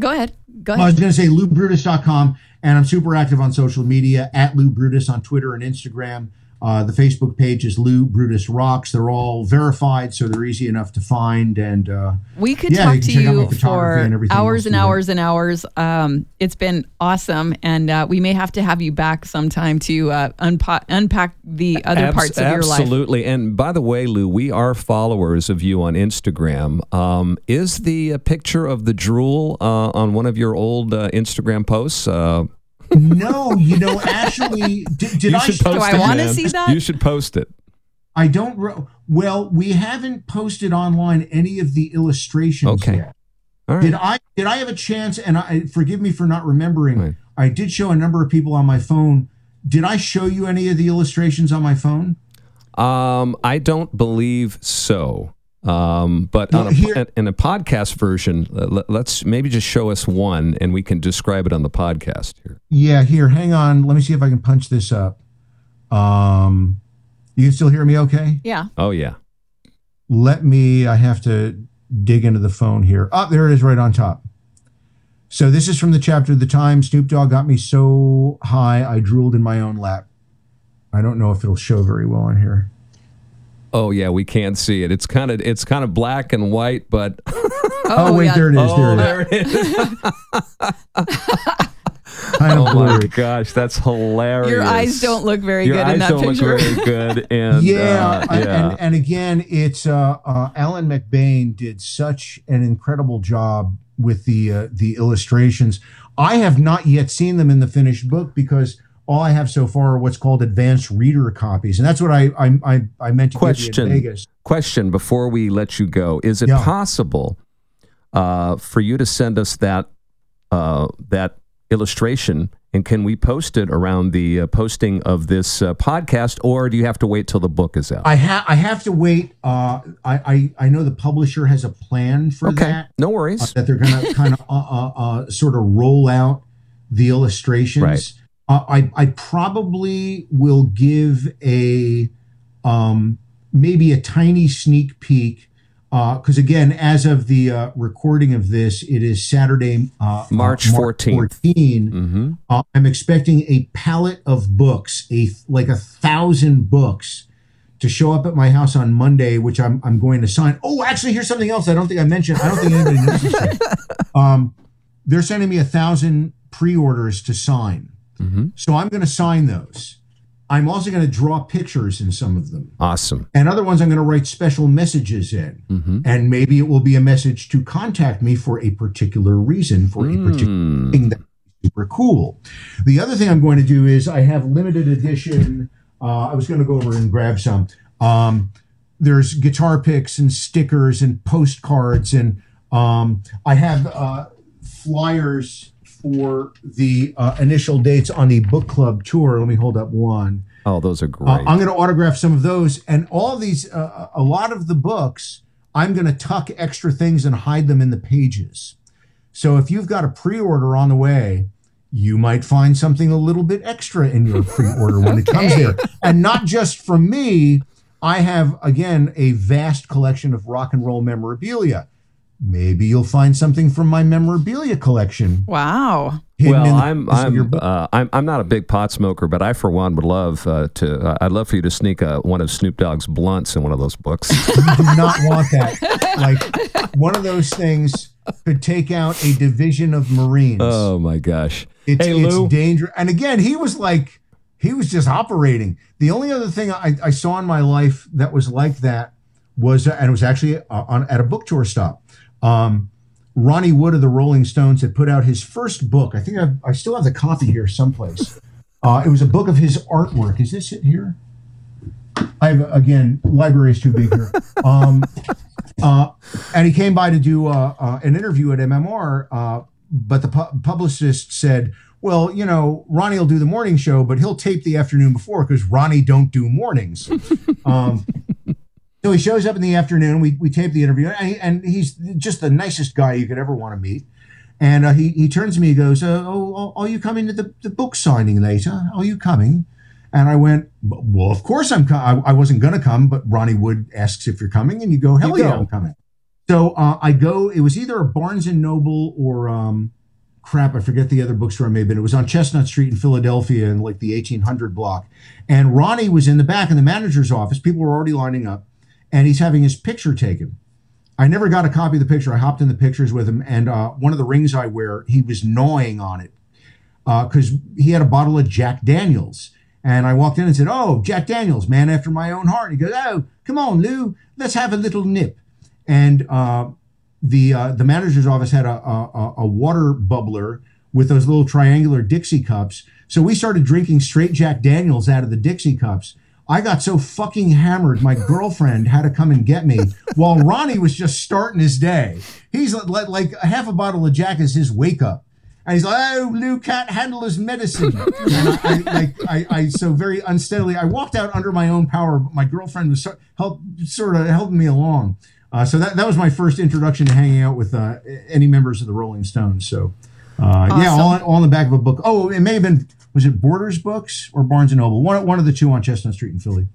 go ahead. Go ahead. I was going to say lou brutus dot com, and I'm super active on social media at Lou Brutus on Twitter and Instagram. Uh, the Facebook page is Lou Brutus Rocks. They're all verified, so they're easy enough to find. And uh, we could yeah, talk to you for and hours and hours and hours. Um, it's been awesome, and uh, we may have to have you back sometime to uh, unpo- unpack the other Abs- parts of your absolutely. life. Absolutely. And by the way, Lou, we are followers of you on Instagram. Um, is the uh, picture of the drool uh, on one of your old uh, Instagram posts? Uh, no, you know, actually, did, did I? Do I want to see that? You should post it. I don't. Well, we haven't posted online any of the illustrations okay. yet. All right. Did I? Did I have a chance? And I forgive me for not remembering. Right. I did show a number of people on my phone. Did I show you any of the illustrations on my phone? Um, I don't believe so. Um, but well, on a, here, in a podcast version, let's maybe just show us one and we can describe it on the podcast here. Yeah, here, hang on. Let me see if I can punch this up. Um, you can still hear me okay? Yeah. Oh, yeah. Let me, I have to dig into the phone here. Oh, there it is right on top. So this is from the chapter of the time Snoop Dogg got me so high I drooled in my own lap. I don't know if it'll show very well on here. Oh yeah, we can't see it. It's kind of it's kind of black and white, but oh, oh wait, yeah. there it is. There, oh, it, there is. it is. Oh my gosh, that's hilarious. Your eyes don't look very Your good in that picture. Your eyes don't look very good. And, yeah, uh, yeah. And, and again, it's uh, uh, Alan McBain did such an incredible job with the uh, the illustrations. I have not yet seen them in the finished book because. All I have so far are what's called advanced reader copies. And that's what I I, I, I meant to give you in Vegas. Question before we let you go. Is it yeah. possible uh, for you to send us that uh, that illustration. And can we post it around the uh, posting of this uh, podcast, or do you have to wait till the book is out? I, ha- I have to wait. Uh, I, I I know the publisher has a plan for okay. that. No worries. Uh, that they're going to kind of uh, uh, uh, sort of roll out the illustrations. Right. Uh, I I probably will give a um, maybe a tiny sneak peek. Because, uh, again, as of the uh, recording of this, it is Saturday, uh, March fourteenth. Mm-hmm. Uh, I'm expecting a pallet of books, a like a thousand books, to show up at my house on Monday, which I'm I'm going to sign. Oh, actually, here's something else I don't think I mentioned. I don't think anybody knows this. Um, they're sending me a thousand pre-orders to sign. Mm-hmm. So I'm going to sign those. I'm also going to draw pictures in some of them. Awesome. And other ones I'm going to write special messages in. Mm-hmm. And maybe it will be a message to contact me for a particular reason, for mm. a particular thing that's super cool. The other thing I'm going to do is I have limited edition. Uh, I was going to go over and grab some. Um, there's guitar picks and stickers and postcards. And um, I have uh, flyers for the uh, initial dates on the book club tour. Let me hold up one. Oh, those are great. Uh, I'm going to autograph some of those. And all these, uh, a lot of the books, I'm going to tuck extra things and hide them in the pages. So if you've got a pre-order on the way, you might find something a little bit extra in your pre-order when it comes there. And not just from me. I have, again, a vast collection of rock and roll memorabilia. Maybe you'll find something from my memorabilia collection. Wow! Well, I'm I'm uh, I'm I'm not a big pot smoker, but I for one would love uh, to. Uh, I'd love for you to sneak uh, one of Snoop Dogg's blunts in one of those books. You do not want that. Like one of those things could take out a division of Marines. Oh my gosh! It's, hey, it's Lou. Dangerous. And again, he was like he was just operating. The only other thing I, I saw in my life that was like that was, and it was actually on at a book tour stop. Um, Ronnie Wood of the Rolling Stones had put out his first book. I think I've, I still have the copy here someplace. Uh, it was a book of his artwork. Is this it here? I have, again, library is too big here. Um, uh, and he came by to do uh, uh, an interview at M M R, uh, but the pu- publicist said, well, you know, Ronnie will do the morning show, but he'll tape the afternoon before because Ronnie don't do mornings. Um So he shows up in the afternoon. We we tape the interview, and, he, and he's just the nicest guy you could ever want to meet. And uh, he he turns to me, he goes, "Oh, are you coming to the, the book signing later? Are you coming?" And I went, "Well, of course I'm. Com- I, I wasn't going to come, but Ronnie Wood asks if you're coming, and you go, hell you yeah, go. I'm coming." So uh, I go. It was either a Barnes and Noble or um, crap, I forget the other bookstore. Maybe it was on Chestnut Street in Philadelphia, in like the eighteen hundred block. And Ronnie was in the back in the manager's office. People were already lining up. And he's having his picture taken. I never got a copy of the picture. I hopped in the pictures with him. And uh, one of the rings I wear, he was gnawing on it because uh, he had a bottle of Jack Daniels. And I walked in and said, oh, Jack Daniels, man after my own heart. He goes, oh, come on, Lou, let's have a little nip. And uh, the uh, the manager's office had a, a, a water bubbler with those little triangular Dixie cups. So we started drinking straight Jack Daniels out of the Dixie cups. I got so fucking hammered, my girlfriend had to come and get me while Ronnie was just starting his day. He's like, like half a bottle of Jack is his wake up. And he's like, oh, Lou can't handle his medicine. And I, I, like, I, I so very unsteadily, I walked out under my own power, but my girlfriend was so, help, sort of helping me along. Uh, so that, that was my first introduction to hanging out with uh, any members of the Rolling Stones. So uh, awesome. yeah, all, all in the back of a book. Oh, it may have been... Was it Borders Books or Barnes and Noble? One, one of the two on Chestnut Street in Philly.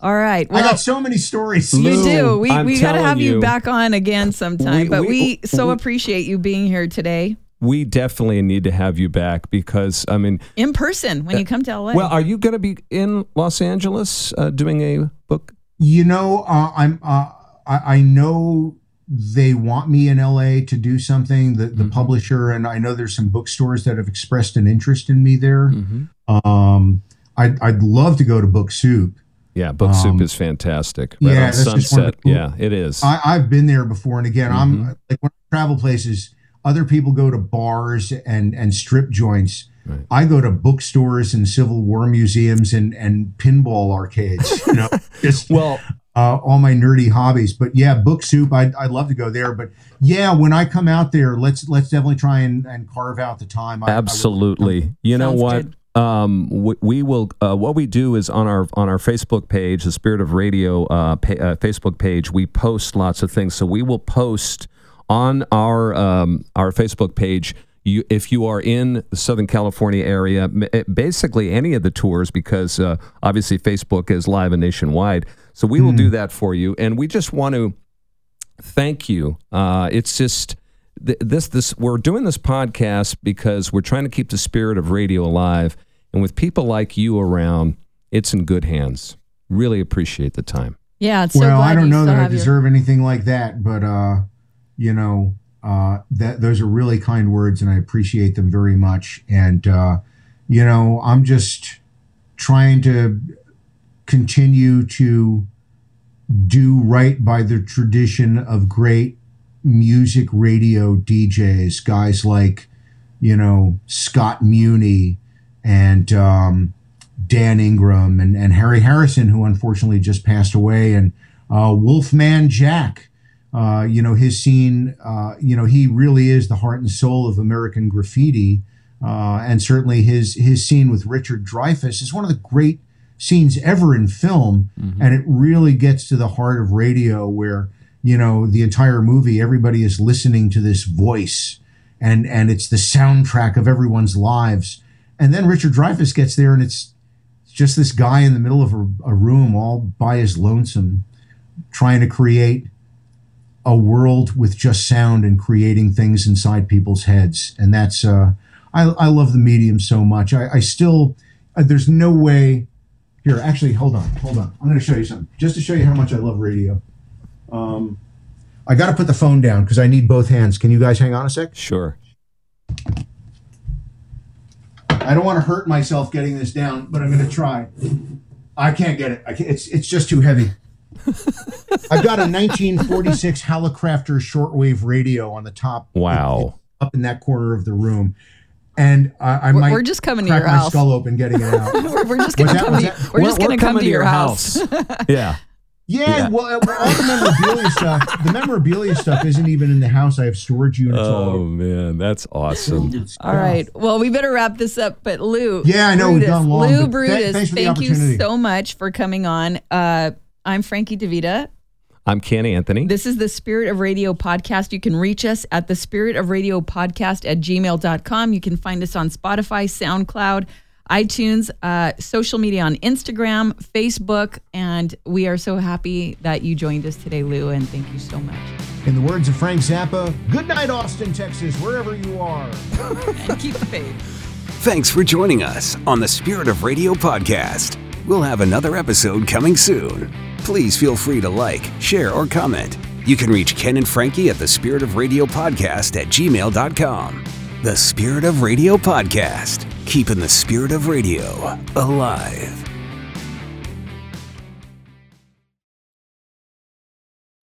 All right. Well, I got so many stories. Lou, you do. We I'm we got to have you, you back on again sometime. We, but we, we so we, appreciate you being here today. We definitely need to have you back because, I mean... In person when uh, you come to L A. Well, are you going to be in Los Angeles uh, doing a book? You know, uh, I'm. Uh, I, I know... They want me in L A to do something, the, the mm-hmm. publisher, and I know there's some bookstores that have expressed an interest in me there. Mm-hmm. Um, I'd, I'd love to go to Book Soup. Yeah, Book Soup um, is fantastic. Right yeah, on Sunset. Cool. Yeah, it is. I, I've been there before, and again, mm-hmm. I'm like when I travel places, other people go to bars and, and strip joints. Right. I go to bookstores and Civil War museums and, and pinball arcades. You know, just, well, uh, all my nerdy hobbies. But yeah, Book Soup, I'd, I'd love to go there. But yeah, when I come out there, let's let's definitely try and, and carve out the time. I, Absolutely. I you know Sounds what? Good. Um, we, we will. Uh, what we do is on our on our Facebook page, the Spirit of Radio uh, pa- uh, Facebook page, we post lots of things. So we will post on our um, our Facebook page. You, if you are in the Southern California area, basically any of the tours, because uh, obviously Facebook is live and nationwide. So we mm. will do that for you, and we just want to thank you. Uh, it's just. This this we're doing this podcast because we're trying to keep the spirit of radio alive, and with people like you around, it's in good hands. Really appreciate the time. Yeah, it's so well, I don't know that I deserve your... anything like that, but uh, you know, uh, that those are really kind words, and I appreciate them very much. And uh, you know, I'm just trying to continue to do right by the tradition of great music radio D Js, guys like, you know, Scott Muni and um, Dan Ingram and, and Harry Harrison, who unfortunately just passed away, and uh, Wolfman Jack. Uh, you know, his scene, uh, you know, he really is the heart and soul of American graffiti. Uh, and certainly his, his scene with Richard Dreyfuss is one of the great scenes ever in film. Mm-hmm. And it really gets to the heart of radio where, you know, the entire movie, everybody is listening to this voice, and, and it's the soundtrack of everyone's lives. And then Richard Dreyfuss gets there, and it's just this guy in the middle of a, a room all by his lonesome, trying to create a world with just sound and creating things inside people's heads. And that's, uh, I, I love the medium so much. I, I still, uh, there's no way, here, actually, hold on, hold on. I'm going to show you something, just to show you how much I love radio. Um, I got to put the phone down because I need both hands. Can you guys hang on a sec? Sure. I don't want to hurt myself getting this down, but I'm going to try. I can't get it. I can't, it's it's just too heavy. I've got a nineteen forty-six Hallicrafter shortwave radio on the top. Wow. Up in that corner of the room. And uh, I we're, might we're just coming crack to your my house. skull open getting it out. we're, we're just going to come, we're we're, we're come to your house. house. Yeah. Yeah, yeah, well, all the memorabilia stuff, the memorabilia stuff isn't even in the house. I have storage units all over. Oh, man, that's awesome. All right. Well, we better wrap this up, but Lou. Yeah, I know Brutus, we've gone long. Lou Brutus, th- thank you so much for coming on. Uh, I'm Frankie DiVita. I'm Ken Anthony. This is the Spirit of Radio podcast. You can reach us at the Spirit of Radio podcast at gmail dot com. You can find us on Spotify, SoundCloud, iTunes, uh, social media on Instagram, Facebook, and we are so happy that you joined us today, Lou, and thank you so much. In the words of Frank Zappa, good night, Austin, Texas, wherever you are. And keep the faith. Thanks for joining us on the Spirit of Radio podcast. We'll have another episode coming soon. Please feel free to like, share, or comment. You can reach Ken and Frankie at the Spirit of Radio podcast at gmail dot com. The Spirit of Radio podcast. Keeping the spirit of radio alive.